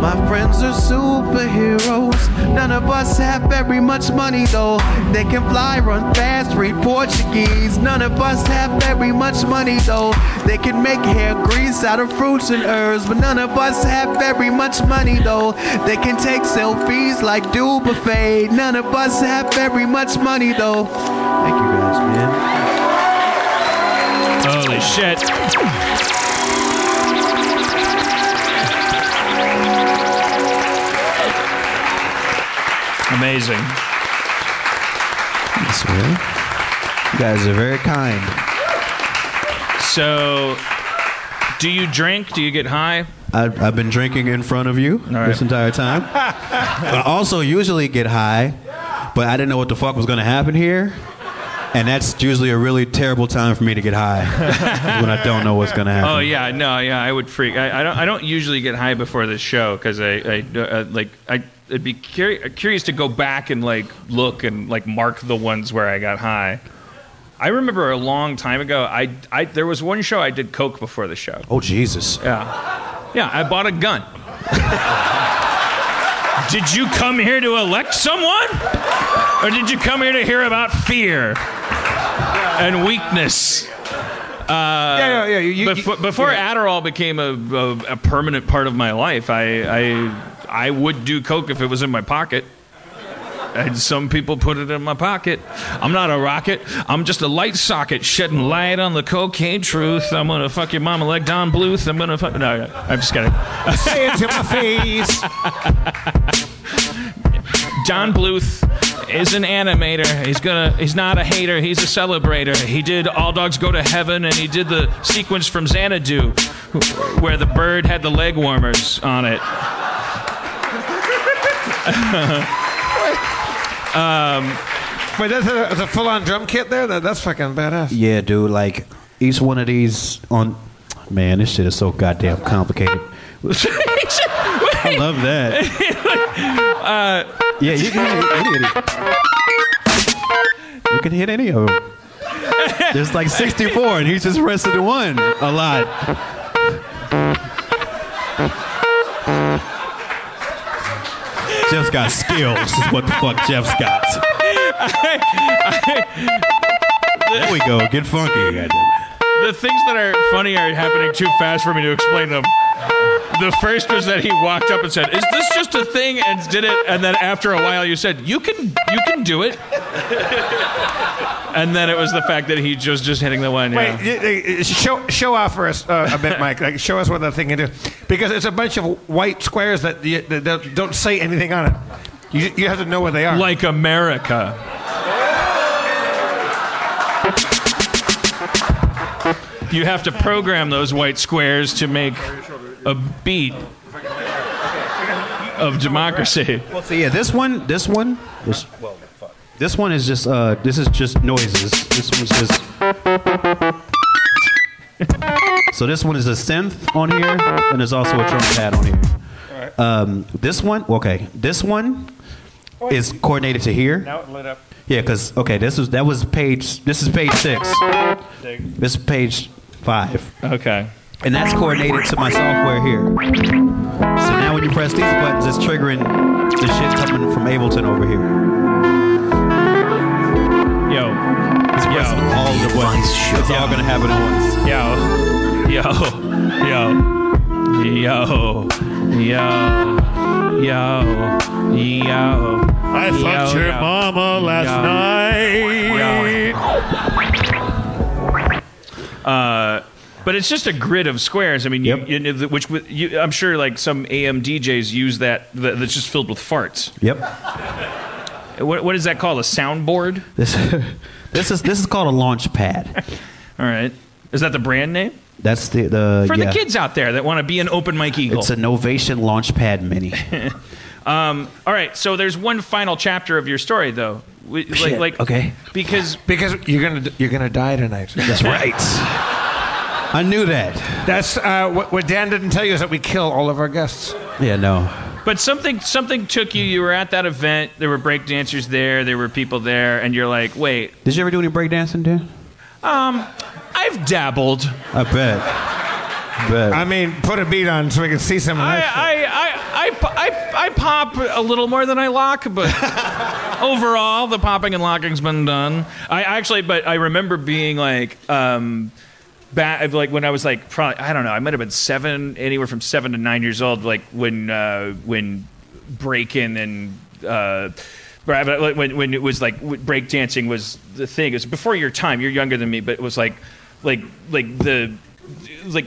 My friends are superheroes. None of us have very much money though. They can fly, run fast, read Portuguese. None of us have very much money though. They can make hair grease out of fruits and herbs. But none of us have very much money though. They can take selfies like Du Buffet. None of us have very much money though. Thank you guys, man. Holy shit. Amazing. That's weird. You guys are very kind. So, do you drink? Do you get high? I've been drinking in front of you this entire time. I also usually get high, but I didn't know what the fuck was going to happen here. And that's usually a really terrible time for me to get high when I don't know what's going to happen. Oh yeah, no, yeah, I would freak. I don't usually get high before this show because I'd be curious to go back and like look and like mark the ones where I got high. I remember a long time ago, I there was one show I did coke before the show. Oh Jesus! Yeah, I bought a gun. Did you come here to elect someone? Or did you come here to hear about fear and weakness? Yeah. Before Adderall became a permanent part of my life, I would do coke if it was in my pocket. and some people put it in my pocket. I'm not a rocket. I'm just a light socket shedding light on the cocaine truth. I'm gonna fuck your mama like Don Bluth. I'm gonna fuck. No, I'm just kidding. Say it to my face. Don Bluth is an animator. He's not a hater. He's a celebrator. He did All Dogs Go to Heaven, and he did the sequence from Xanadu, where the bird had the leg warmers on it. Wait, that's a full-on drum kit there? That's fucking badass. Yeah, dude. Like each one of these on. Man, this shit is so goddamn complicated. I love that. Yeah, you can hit any of them. There's like 64, and he's just rested to one a lot. Jeff's got skills, is what the fuck Jeff's got. There we go, get funky. The things that are funny are happening too fast for me to explain them. The first was that he walked up and said, "Is this just a thing?" and did it, and then after a while you said, "You can do it." And then it was the fact that he was just hitting the one. Wait, yeah. Show off for us a bit, Mike. Like, show us what that thing can do, because it's a bunch of white squares that don't say anything on it. You have to know what they are. Like America. You have to program those white squares to make a beat of democracy. Well, so yeah, this one is just this is just noises. This one's just. So this one is a synth on here, and there's also a drum pad on here. This one is coordinated to here. Now it lit up. Yeah, because this is page 6. This is page 5. Okay. And that's coordinated to my software here. So now when you press these buttons, it's triggering the shit coming from Ableton over here. Yo. It's pressing all the buttons. It's all going to happen at once. Yo. I fucked your mama last night. But it's just a grid of squares. I mean, I'm sure like some AM DJs use that that's just filled with farts. Yep. What is that called? A soundboard? This is called a launch pad. All right. Is that the brand name? That's the kids out there that want to be an Open Mike Eagle. It's a Novation Launchpad Mini. All right, so there's one final chapter of your story, though. Okay. Because you're gonna die tonight. That's right. I knew that. That's what Dan didn't tell you is that we kill all of our guests. Yeah, no. But something took you. You were at that event. There were break dancers there. There were people there, and you're like, wait. Did you ever do any break dancing, Dan? I've dabbled. I bet. But, I mean, put a beat on so we can see some of that shit. I pop a little more than I lock, but overall, the popping and locking's been done. I remember being like, when I was like, probably, I don't know, I might have been 7, anywhere from 7 to 9 years old, like when break-in and... when it was like breakdancing was the thing. It was before your time. You're younger than me, but it was like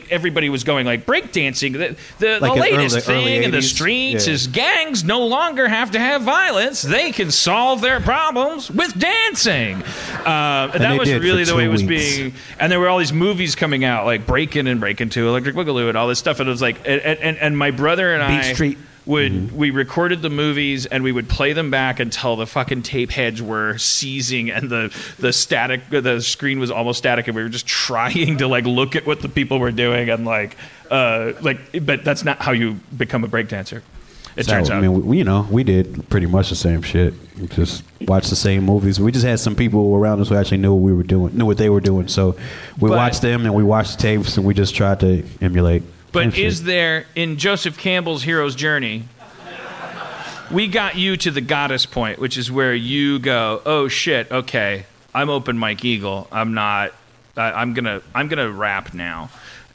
everybody was going like breakdancing. The latest thing in the streets is gangs no longer have to have violence. They can solve their problems with dancing. That was really the way it was being. And there were all these movies coming out like Breakin' and Breakin' 2, Electric Boogaloo, and all this stuff. And it was like, and my brother and I. Beach Street. We recorded the movies and we would play them back until the fucking tape heads were seizing and the screen was almost static, and we were just trying to like look at what the people were doing and but that's not how you become a breakdancer. It turns out. I mean, we did pretty much the same shit. We just watched the same movies. We just had some people around us who actually knew what we were doing, knew what they were doing. So we watched them and we watched the tapes and we just tried to emulate. But is there, in Joseph Campbell's hero's journey, we got you to the goddess point, which is where you go, oh shit, okay, I'm Open Mike Eagle. I'm gonna rap now.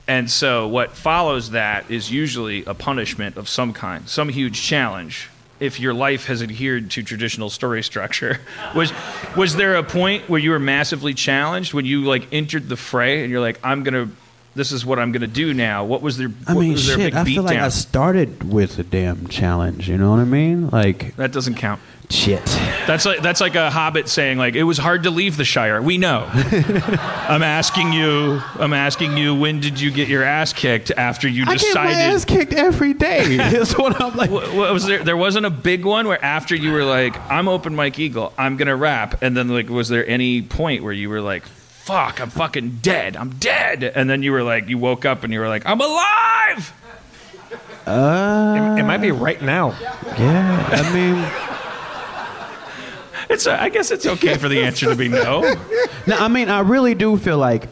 And so what follows that is usually a punishment of some kind, some huge challenge. if your life has adhered to traditional story structure. Was there a point where you were massively challenged when you like entered the fray and you're like, this is what I'm gonna do now? What was there? I mean, shit, I feel like I started with a damn challenge. You know what I mean? Like that doesn't count. Shit. That's like a hobbit saying like it was hard to leave the Shire. We know. I'm asking you. When did you get your ass kicked after you decided? I get my ass kicked every day. That's what I'm like. Was there? There wasn't a big one where after you were like, I'm Open Mike Eagle. I'm gonna rap. And then like, was there any point where you were like, fuck, I'm fucking dead. I'm dead. And then you were like, you woke up and you were like, I'm alive. It might be right now. Yeah, I mean, I guess it's okay for the answer to be no. No, I mean, I really do feel like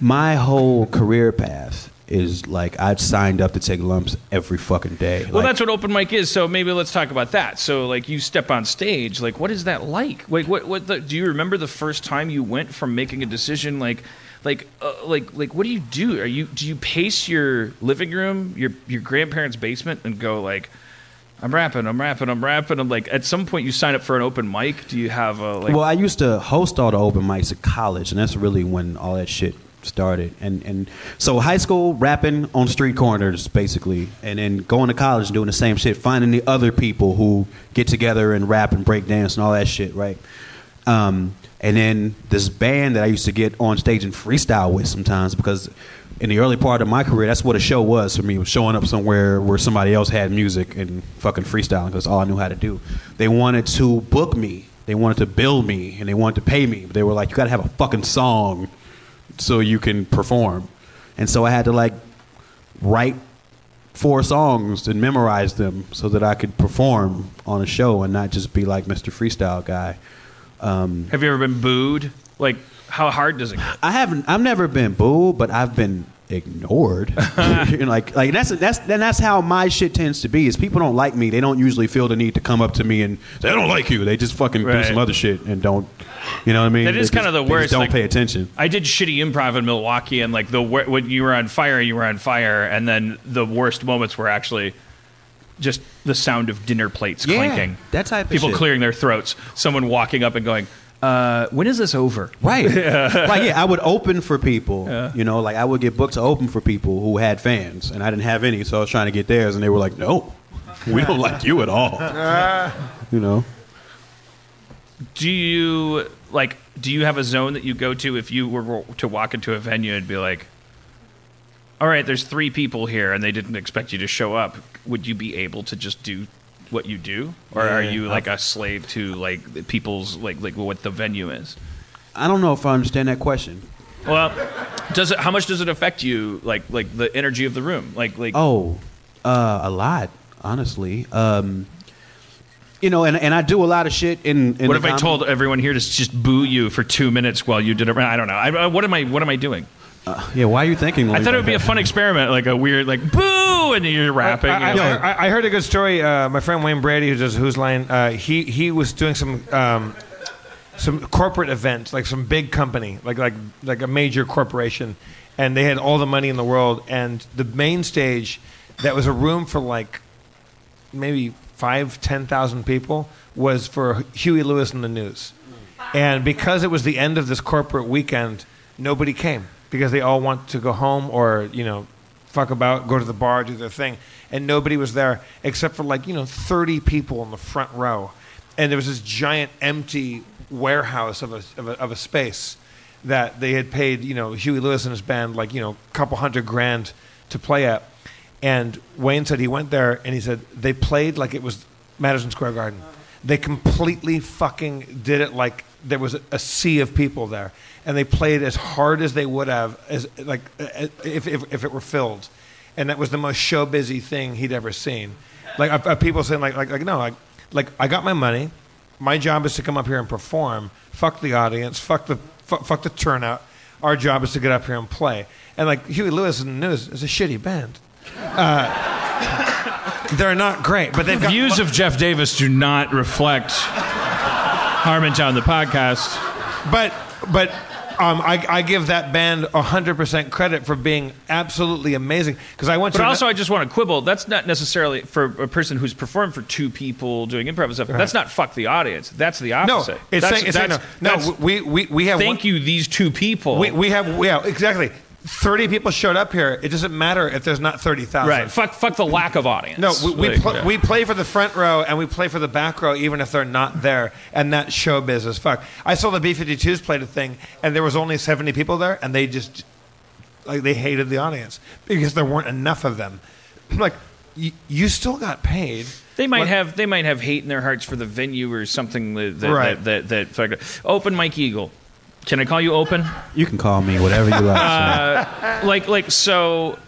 my whole career path is like I've signed up to take lumps every fucking day. Well, like, that's what open mic is. So maybe let's talk about that. So like you step on stage, like what is that like? Like what do you remember the first time you went from making a decision like what do you do? Do you pace your living room, your grandparents' basement and go like I'm rapping. I'm like, at some point you sign up for an open mic. Do you have a like? Well, I used to host all the open mics at college, and that's really when all that shit started. And so high school, rapping on street corners, basically. And then going to college and doing the same shit, finding the other people who get together and rap and break dance and all that shit, right? And then this band that I used to get on stage and freestyle with sometimes, because in the early part of my career, that's what a show was for me, was showing up somewhere where somebody else had music and fucking freestyling, because that's all I knew how to do. They wanted to book me. They wanted to bill me, and they wanted to pay me. But they were like, you got to have a fucking song so you can perform. And so I had to like write 4 songs and memorize them so that I could perform on a show and not just be like Mr. Freestyle guy. Have you ever been booed? Like, how hard does it get? I've never been booed, but I've been ignored. like that's how my shit tends to be, is people don't like me. They don't usually feel the need to come up to me and say, I don't like you. They just fucking do some other shit and don't, you know what I mean? That is kind of the worst. They just don't pay attention. I did shitty improv in Milwaukee, and like when you were on fire, and then the worst moments were actually just the sound of dinner plates clanking. That type of shit. People clearing their throats. Someone walking up and going, when is this over? Right. Like, yeah, I would open for people, you know, like I would get booked to open for people who had fans, and I didn't have any, so I was trying to get theirs, and they were like, no, we don't like you at all. You know? Do you have a zone that you go to if you were to walk into a venue and be like, all right, there's 3 people here, and they didn't expect you to show up. Would you be able to just do what you do, or are you like a slave to like people's like what the venue is? I don't know if I understand that question. Well, how much does it affect you, like the energy of the room, like? Oh, a lot, honestly. You know, and I do a lot of shit in what if I told everyone here to just boo you for 2 minutes while you did it? I don't know. What am I doing? Yeah, why are you thinking? I thought it would be a fun experiment, like a weird, like boo, and you're rapping. I heard a good story. My friend Wayne Brady, who does Who's Line, he was doing some corporate event, like some big company, like a major corporation, and they had all the money in the world, and the main stage, that was a room for like maybe 5,000-10,000 people, was for Huey Lewis and the News, and because it was the end of this corporate weekend, nobody came. Because they all want to go home or, you know, fuck about, go to the bar, do their thing. And nobody was there except for, like, you know, 30 people in the front row. And there was this giant empty warehouse of a space that they had paid, you know, Huey Lewis and his band, like, you know, a couple $100,000 to play at. And Wayne said he went there and he said they played like it was Madison Square Garden. They completely fucking did it like there was a sea of people there. And they played as hard as they would have, as like if it were filled, and that was the most show busy thing he'd ever seen. Like people saying like no, like I got my money, my job is to come up here and perform. Fuck the audience, fuck the turnout. Our job is to get up here and play. And like Huey Lewis and the News is a shitty band. They're not great, but the views of Jeff Davis do not reflect Harmontown the podcast, but. I give that band 100% credit for being absolutely amazing. Because I went. But also, I just want to quibble. That's not necessarily for a person who's performed for two people doing improv and stuff. Right. That's not fuck the audience. That's the opposite. No, it's that's, saying, it's that's, saying no. That's, no, we have. Thank one, you, these two people. We have exactly. 30 people showed up here. It doesn't matter if there's not 30,000. Right. Fuck the lack of audience. No, we play for the front row and we play for the back row even if they're not there. And that show business. Fuck. I saw the B-52s played a thing and there was only 70 people there and they just, like, they hated the audience because there weren't enough of them. Like, you still got paid. They might have hate in their hearts for the venue or something. That Open Mike Eagle. Can I call you Open? You can call me whatever you like. So,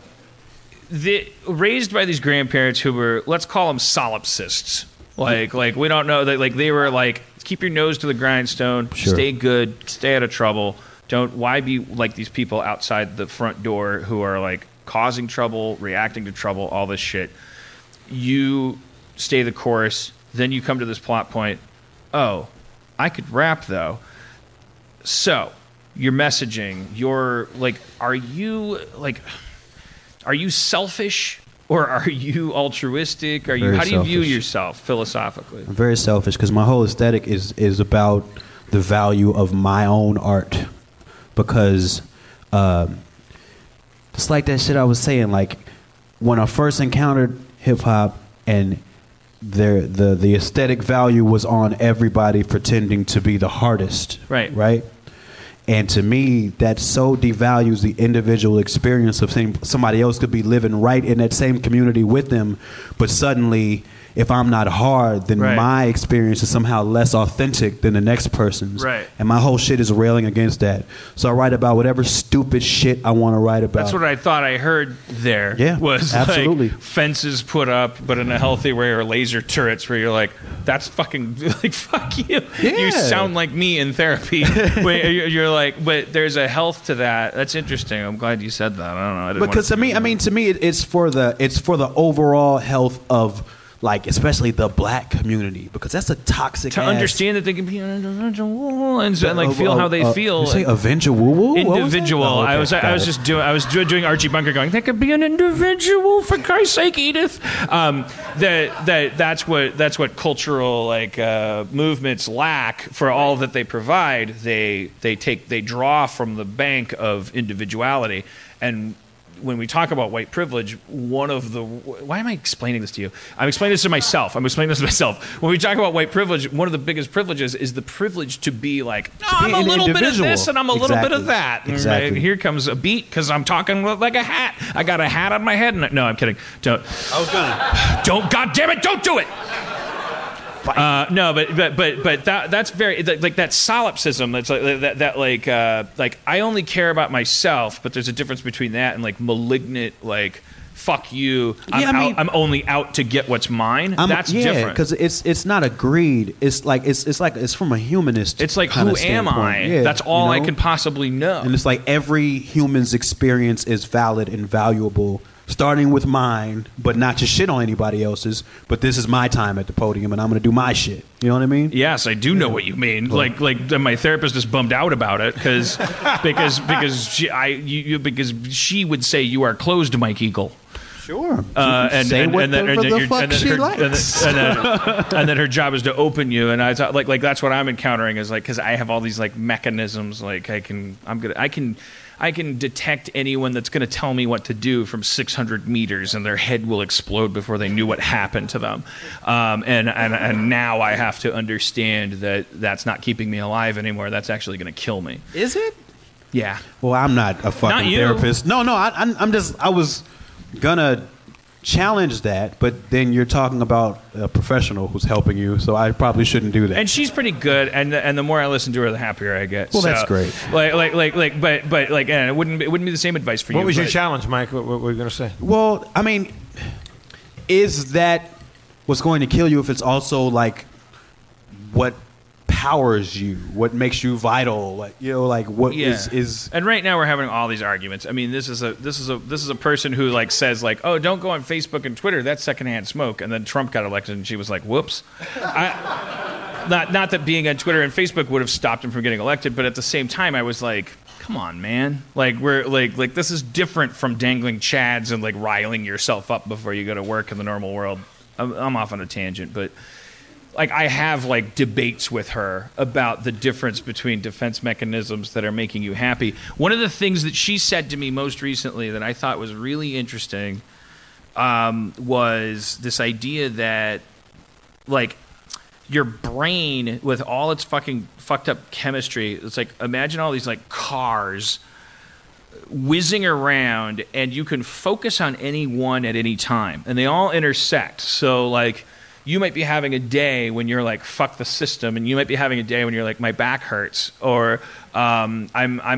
raised by these grandparents who were, let's call them solipsists. Like we don't know that. Like they were like, keep your nose to the grindstone, sure. Stay good, stay out of trouble. Why be like these people outside the front door who are like causing trouble, reacting to trouble, all this shit. You stay the course. Then you come to this plot point. Oh, I could rap though. So, your messaging, are you selfish or are you altruistic? How do you view yourself philosophically? I'm very selfish because my whole aesthetic is about the value of my own art because it's like that shit I was saying. Like when I first encountered hip hop and the aesthetic value was on everybody pretending to be the hardest, right? And to me, that so devalues the individual experience of seeing somebody else could be living right in that same community with them, but suddenly, if I'm not hard, then my experience is somehow less authentic than the next person's. Right. And my whole shit is railing against that. So I write about whatever stupid shit I want to write about. That's what I thought I heard there. Yeah, was absolutely. Like fences put up, but in a healthy way, or laser turrets where you're like, that's fucking, like, fuck you. Yeah. You sound like me in therapy. You're like, but there's a health to that. That's interesting. I'm glad you said that. I don't know. To me, it's for the overall health of, like, especially the black community, because that's a toxic. To understand that they can be individual and like feel how they feel. You say individual. Individual. Oh, okay. I was doing Archie Bunker going, that could be an individual, for Christ's sake, Edith. That's what cultural movements lack. For all that they provide, they draw from the bank of individuality. And when we talk about white privilege, why am I explaining this to you? I'm explaining this to myself. When we talk about white privilege, one of the biggest privileges is the privilege to be like, I'm a little bit of this and I'm a little bit of that. Exactly. And here comes a beat because I'm talking like a hat. I got a hat on my head. And no, I'm kidding. Don't. I was gonna. Don't. God damn it! Don't do it. No, but that's very like that solipsism. That's like that I only care about myself. But there's a difference between that and like malignant like fuck you. I'm only out to get what's mine. That's different because it's not a greed. It's from a humanist. It's like who am I? Yeah, that's all I can possibly know. And it's like every human's experience is valid and valuable. Starting with mine, but not to shit on anybody else's, but this is my time at the podium and I'm going to do my shit. You know what I mean? Yes, I do know what you mean. Cool. Like my therapist is bummed out about it because she would say you are closed, Mike Eagle. Sure. And then her job is to open you. And I thought, like that's what I'm encountering is like, because I have all these like mechanisms. Like I can detect anyone that's going to tell me what to do from 600 meters, and their head will explode before they knew what happened to them. And now I have to understand that that's not keeping me alive anymore. That's actually going to kill me. Is it? Yeah. Well, I'm not a fucking therapist. No. I was gonna challenge that, but then you're talking about a professional who's helping you, so I probably shouldn't do that. And she's pretty good, and the more I listen to her, the happier I get. Well, so, that's great. And it wouldn't be the same advice for you. What was your challenge, Mike? What were you gonna say? Well, I mean, is that what's going to kill you if it's also like what powers you, what makes you vital, what is. And right now we're having all these arguments. I mean, this is a person who like says like, oh, don't go on Facebook and Twitter, that's secondhand smoke. And then Trump got elected, and she was like, whoops. Not that being on Twitter and Facebook would have stopped him from getting elected, but at the same time, I was like, come on, man. Like, we're like this is different from dangling chads and like riling yourself up before you go to work in the normal world. I'm off on a tangent, but like I have like debates with her about the difference between defense mechanisms that are making you happy. One of the things that she said to me most recently that I thought was really interesting was this idea that like your brain with all its fucking fucked up chemistry, it's like imagine all these like cars whizzing around and you can focus on any one at any time and they all intersect. So like you might be having a day when you're like, fuck the system, and you might be having a day when you're like, my back hurts, or I'm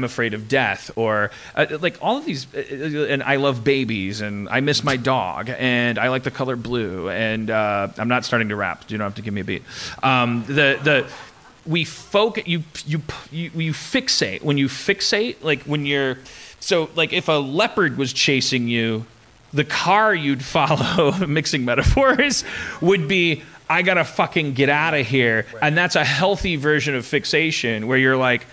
afraid of death, or like all of these, and I love babies, and I miss my dog, and I like the color blue, and I'm not starting to rap, you don't have to give me a beat. We focus, you fixate, when you fixate, like when you're, so like if a leopard was chasing you, the car you'd follow, mixing metaphors, would be, I gotta fucking get out of here. Right. And that's a healthy version of fixation where you're like,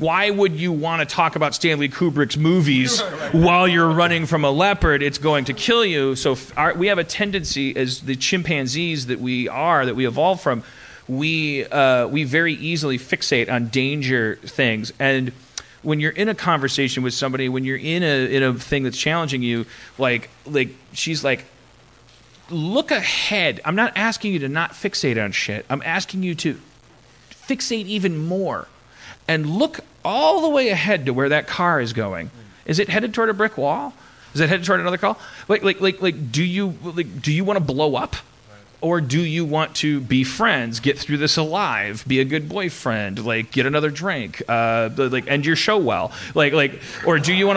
why would you want to talk about Stanley Kubrick's movies while you're running from a leopard? It's going to kill you. So we have a tendency as the chimpanzees that we are, that we evolved from, we very easily fixate on danger things. And when you're in a conversation with somebody, when you're in a thing that's challenging you, like she's like, look ahead. I'm not asking you to not fixate on shit. I'm asking you to fixate even more and look all the way ahead to where that car is going. Is it headed toward a brick wall? Is it headed toward another car? Like do you want to blow up? Or do you want to be friends, get through this alive, be a good boyfriend, like get another drink, like end your show well, like, or do you want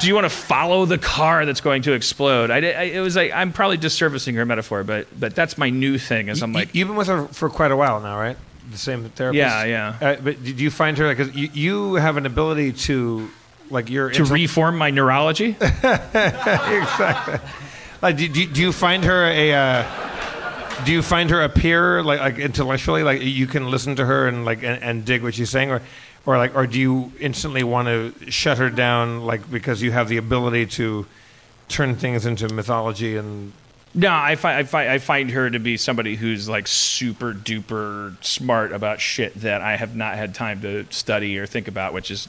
to follow the car that's going to explode? It was like I'm probably disservicing her metaphor, but that's my new thing. Is I'm like you've been with her for quite a while now, right? The same therapist. Yeah. But did you find her because you have an ability to like your to reform my neurology? Exactly. Like, do you find her a? Do you find her a peer, like intellectually, like you can listen to her and like and dig what she's saying, or do you instantly want to shut her down, like because you have the ability to turn things into mythology and? No, I find her to be somebody who's like super duper smart about shit that I have not had time to study or think about, which is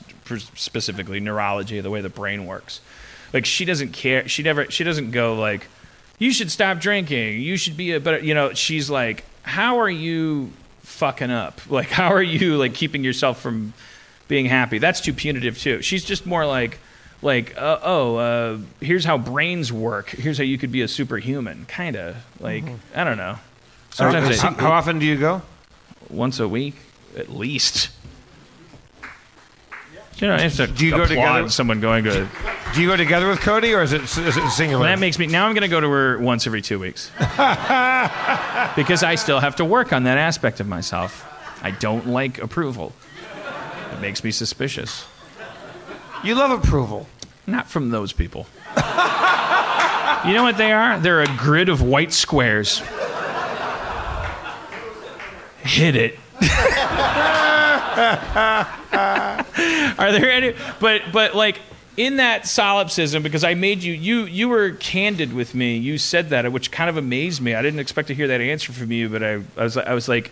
specifically neurology, the way the brain works. Like she doesn't care. She doesn't go like, you should stop drinking. You should be a better, you know, she's like, how are you fucking up? Like, how are you like keeping yourself from being happy? That's too punitive too. She's just more like, here's how brains work. Here's how you could be a superhuman. Kind of like, I don't know. Sometimes how often do you go? Once a week, at least. You know, it's a, do you go together with someone going to? Do you go together with Cody, or is it singular? Well, that makes me now. I'm going to go to her once every 2 weeks because I still have to work on that aspect of myself. I don't like approval. It makes me suspicious. You love approval, not from those people. You know what they are? They're a grid of white squares. Hit it. Are there any but like in that solipsism, because I made you were candid with me, you said that, which kind of amazed me. I didn't expect to hear that answer from you, but I was like,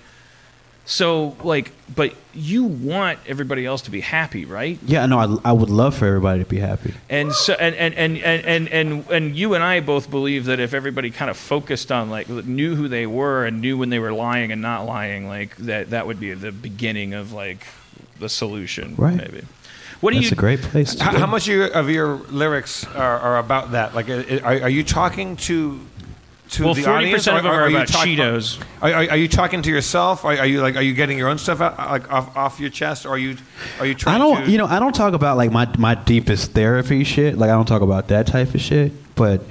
so like, but you want everybody else to be happy, right? Yeah, no, I would love for everybody to be happy. And so and you and I both believe that if everybody kind of focused on like knew who they were and knew when they were lying and not lying, like that would be the beginning of like the solution, right? Maybe. What do you? That's a great place. How much of your lyrics are about that? Like, are you talking to? Well, 40% of them are about Cheetos. Are you talking to yourself? Are you getting your own stuff out, like off your chest? Or are you trying? I don't talk about like my deepest therapy shit. Like I don't talk about that type of shit. But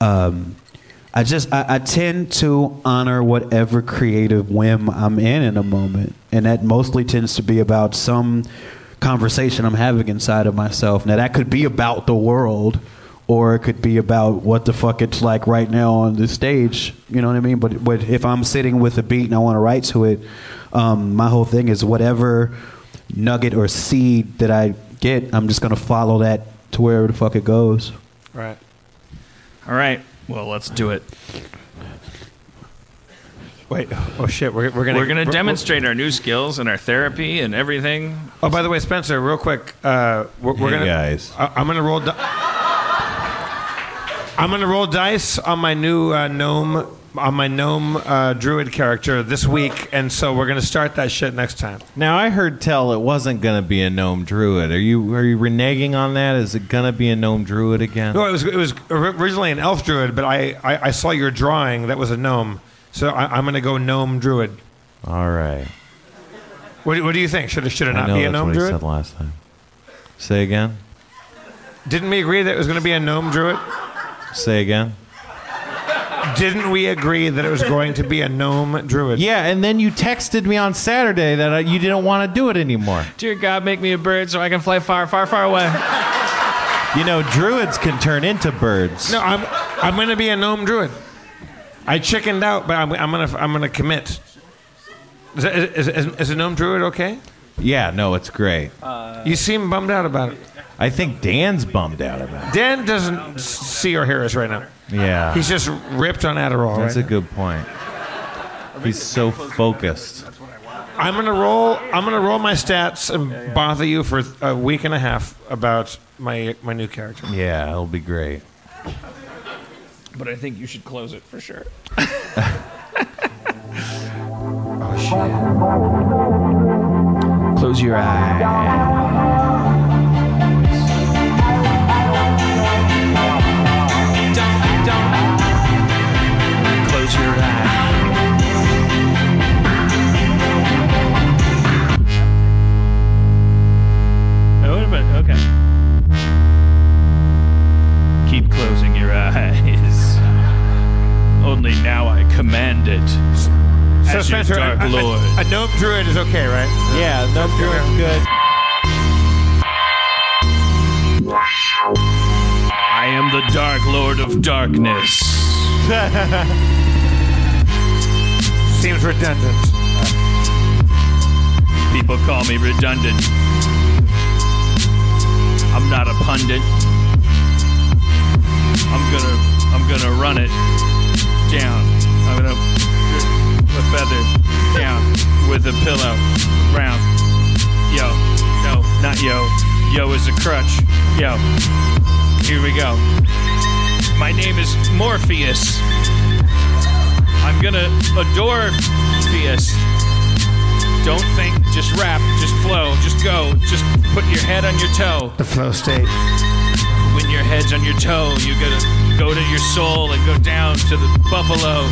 I tend to honor whatever creative whim I'm in a moment, and that mostly tends to be about some conversation I'm having inside of myself. Now that could be about the world. Or it could be about what the fuck it's like right now on the stage. You know what I mean? But if I'm sitting with a beat and I want to write to it, my whole thing is whatever nugget or seed that I get, I'm just going to follow that to wherever the fuck it goes. Right. All right. Well, let's do it. Wait. Oh, shit. We're gonna demonstrate our new skills and our therapy and everything. Oh, by the way, Spencer, real quick. Hey, guys. I'm gonna roll dice on my new druid character this week, and so we're gonna start that shit next time. Now I heard tell it wasn't gonna be a gnome druid. Are you reneging on that? Is it gonna be a gnome druid again? No, it was originally an elf druid, but I saw your drawing that was a gnome, so I'm gonna go gnome druid. All right. What do you think? Should it not be a gnome druid? I know that's what he said last time. Say again. Didn't we agree that it was gonna be a gnome druid? Say again. Didn't we agree that it was going to be a gnome druid? Yeah, and then you texted me on Saturday that you didn't want to do it anymore. Dear God, make me a bird so I can fly far, far, far away. You know, druids can turn into birds. No, I'm going to be a gnome druid. I chickened out, but I'm going to commit. Is a gnome druid okay? Yeah, no, it's great. You seem bummed out about it. I think Dan's bummed out about it. Dan doesn't see or hear us right now. Yeah. He's just ripped on Adderall. That's right a now. Good point. He's so focused. I'm gonna roll my stats and bother you for a week and a half about my new character. Yeah, it'll be great. But I think you should close it for sure. Oh shit. Close your eyes. Close your eyes. Oh, but okay. Keep closing your eyes. Only now I command it. So, Spencer, Dark Lord. A gnome druid is okay, right? Yeah, a gnome druid is good. I am the Dark Lord of Darkness. Seems redundant. People call me redundant. I'm not a pundit. I'm gonna run it down. I'm gonna a feather down with a pillow round. Yo, no, not yo. Yo is a crutch. Yo, here we go. My name is Morpheus. I'm gonna adore Theus. Don't think, just rap, just flow, just go, just put your head on your toe. The flow state. When your head's on your toe, you gotta go to your soul and go down to the buffalo.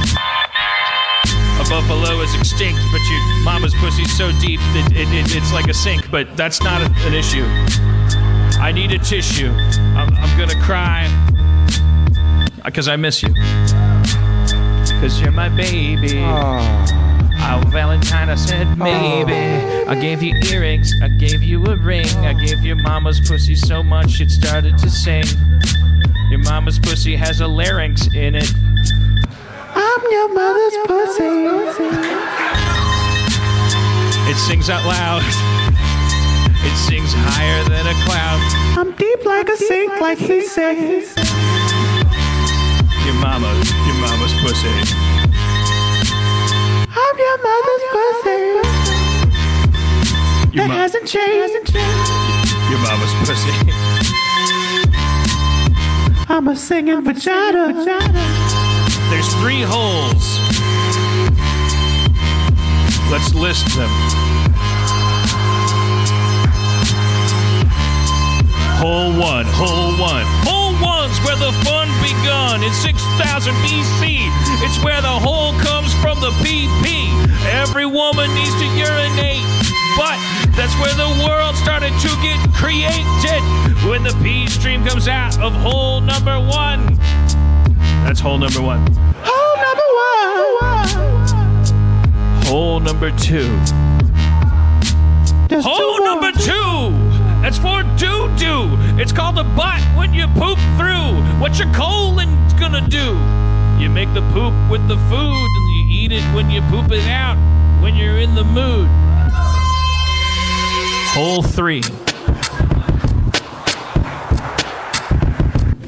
A buffalo is extinct, but your mama's pussy's so deep that it's like a sink, but that's not an issue. I need a tissue. I'm gonna cry because I miss you. 'Cause you're my baby. Oh, Valentine, I said maybe. Oh. I gave you earrings, I gave you a ring. I gave your mama's pussy so much it started to sing. Your mama's pussy has a larynx in it. I'm your mother's pussy. It sings out loud. It sings higher than a cloud. I'm deep like a sink, like he says. Your mama's pussy. I'm your mother's pussy. It hasn't changed. Your mama's pussy. I'm a singing vagina. There's three holes. Let's list them. Hole 1. Hole 1's where the fun begun. It's 6000 BC. It's where the hole comes from the PP. Every woman needs to urinate. But that's where the world started to get created. When the pee stream comes out of hole number 1. That's hole number 1. Hole number 1. Hole number 2. Hole number 2. It's for doo-doo. It's called a butt when you poop through. What your colon gonna do? You make the poop with the food, and you eat it when you poop it out, when you're in the mood. Hole 3.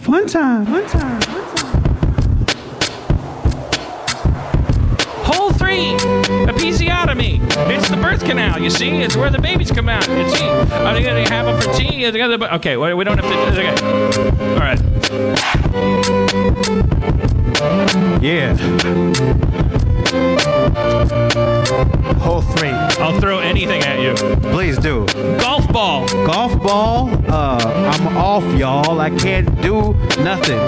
Fun time. Hole 3, episiotomy. It's the birth canal, you see? It's where the babies come out, you see? I'm going to have them for tea. Okay, we don't have to do this. Okay. All right. Yeah. Hole 3. I'll throw anything at you. Please do. Golf ball. Golf ball. I'm off, y'all. I can't do nothing.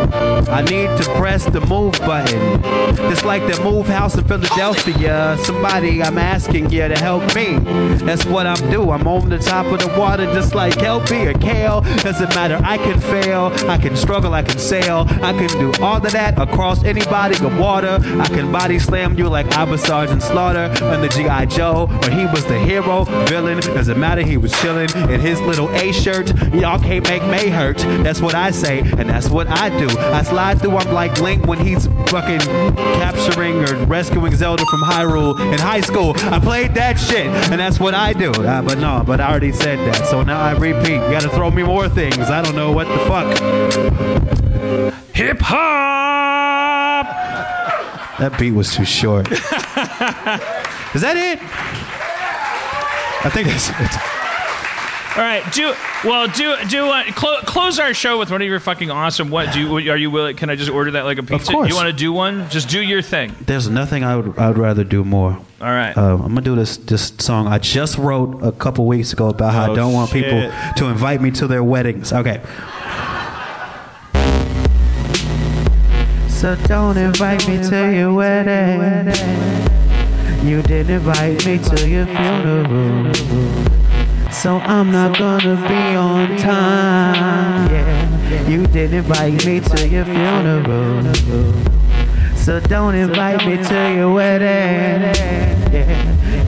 I need to press the move button. Just like the move house in Philadelphia. Somebody, I'm asking you to help me. That's what I'm doing. I'm on the top of the water just like Kelpie or Kale. Doesn't matter. I can fail. I can struggle. I can sail. I can do all of that across any body of water. I can body slam you like I was Sergeant Slaughter on the G.I. Joe, or he was the hero, villain. Doesn't matter, he was chilling in his little A shirt. Y'all can't make May hurt. That's what I say, and that's what I do. I slide through, I'm like Link when he's fucking capturing or rescuing Zelda from Hyrule in high school. I played that shit, and that's what I do. But I already said that, so now I repeat. You gotta throw me more things. I don't know what the fuck. Hip hop! That beat was too short. Is that it? I think that's it. All right, close our show with one of your fucking awesome. Are you willing? Can I just order that like a pizza? Of course. You want to do one? Just do your thing. There's nothing I'd rather do more. All right. I'm gonna do this song I just wrote a couple weeks ago about how I don't want people to invite me to their weddings. Okay. So don't invite me to your wedding. You didn't invite me to your funeral. So I'm not gonna be on time. Yeah. You didn't invite me to your funeral. So don't invite me to your wedding. Yeah.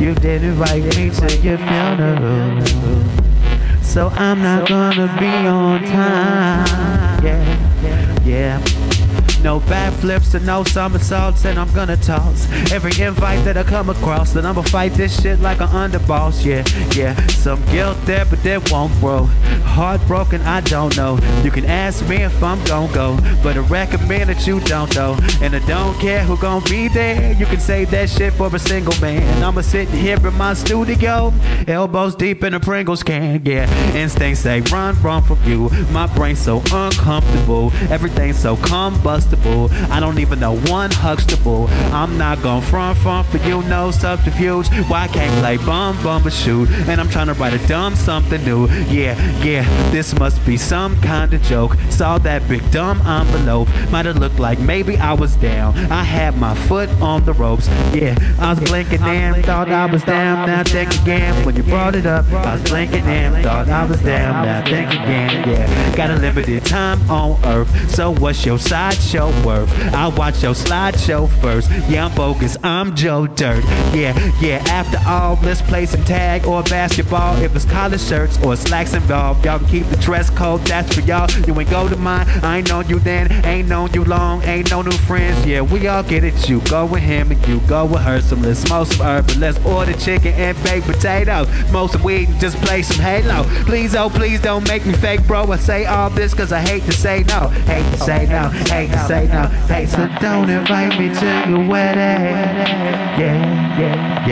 You didn't invite me to your funeral. So I'm not gonna be on time. Yeah. No backflips and no somersaults, and I'm gonna toss every invite that I come across. Then I'ma fight this shit like an underboss. Yeah. Some guilt there, but that won't grow. Heartbroken, I don't know. You can ask me if I'm gon' go, but I recommend that you don't know. And I don't care who gon' be there. You can save that shit for a single man. I'ma sit here in my studio, elbows deep in a Pringles can. Yeah. Instincts say run from you. My brain's so uncomfortable. Everything's so combustible. I don't even know one Huxtable. I'm not gon' front for you, no subterfuge. Why can't play bum but shoot? And I'm tryna write a dumb something new. Yeah, this must be some kind of joke. Saw that big dumb envelope. Might've looked like maybe I was down. I had my foot on the ropes. Yeah, I was blinking and thought I was down. Now think again when you brought it up. I was blinking and thought I was down. Now think again. Yeah, got a limited time on earth. So what's your sideshow worth? I'll watch your slideshow first. Yeah, I'm bogus, I'm Joe Dirt. Yeah, after all, let's play some tag or basketball. If it's collar shirts or slacks involved, y'all can keep the dress code, that's for y'all. You ain't go to mine, I ain't known you then, ain't known you long, ain't no new friends. Yeah, we all get it, you go with him and you go with her. So let's smoke some herb and let's order chicken and baked potatoes. Smoke some weed and just play some Halo. Please, oh please don't make me fake, bro. I say all this cause I hate to say no. Hate to say no. Hey, so don't invite me to your wedding. Yeah.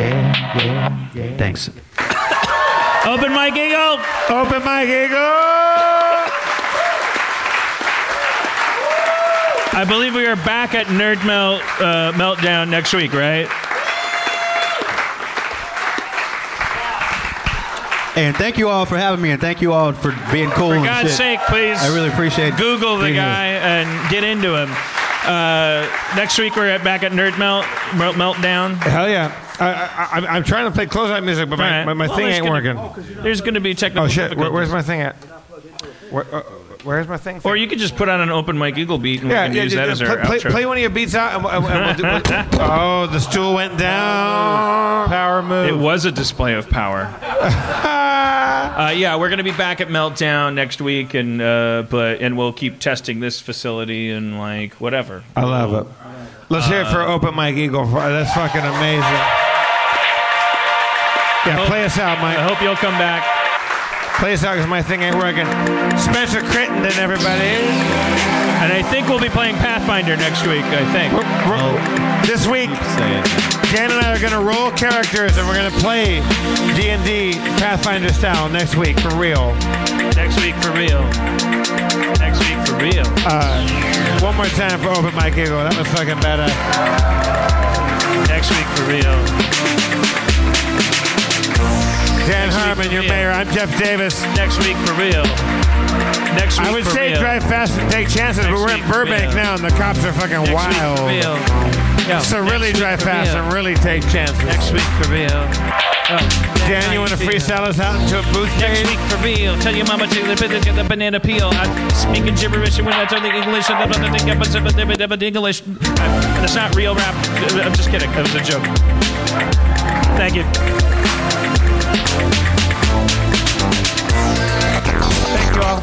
Thanks. Open Mike Eagle. Open Mike Eagle. I believe we are back at Nerd Meltdown next week, right? And thank you all for having me, and thank you all for being cool. For God's sake, please. I really appreciate it. Google the guy and get into him. Next week we're back at Nerd Meltdown. Hell yeah. I'm trying to play closeout music, but my thing ain't working. There's going to be technical. Oh shit! Where's my thing at? Where's my thing? Or you could just put on an Open Mike Eagle beat and use that as our outro. Play one of your beats out. And we'll oh, the stool went down. Power move. It was a display of power. Yeah, we're going to be back at Meltdown next week, and we'll keep testing this facility and like whatever. I love it. Let's hear it for Open Mike Eagle. That's fucking amazing. Yeah, play us out, Mike. I hope you'll come back. Play a song because my thing ain't working. Spencer Crittenden, everybody. And I think we'll be playing Pathfinder next week, I think. This week, Dan and I are going to roll characters, and we're going to play D&D Pathfinder style next week, for real. One more time for Open Mike Eagle. That was fucking badass. Next week for real. Dan Harmon, your mayor. I'm Jeff Davis. Next week for real. Next week for real. I would say drive fast and take chances, but we're in Burbank now, and the cops are fucking wild. Next week for real. So really drive fast and really take chances. Next week for real. Dan, you want to freestyle us out into a booth next week for real? Tell your mama to the business, get the banana peel. I'm speaking gibberish when I turn the English. I'm not English. It's not real rap. I'm just kidding. That was a joke. Thank you. Thank you all.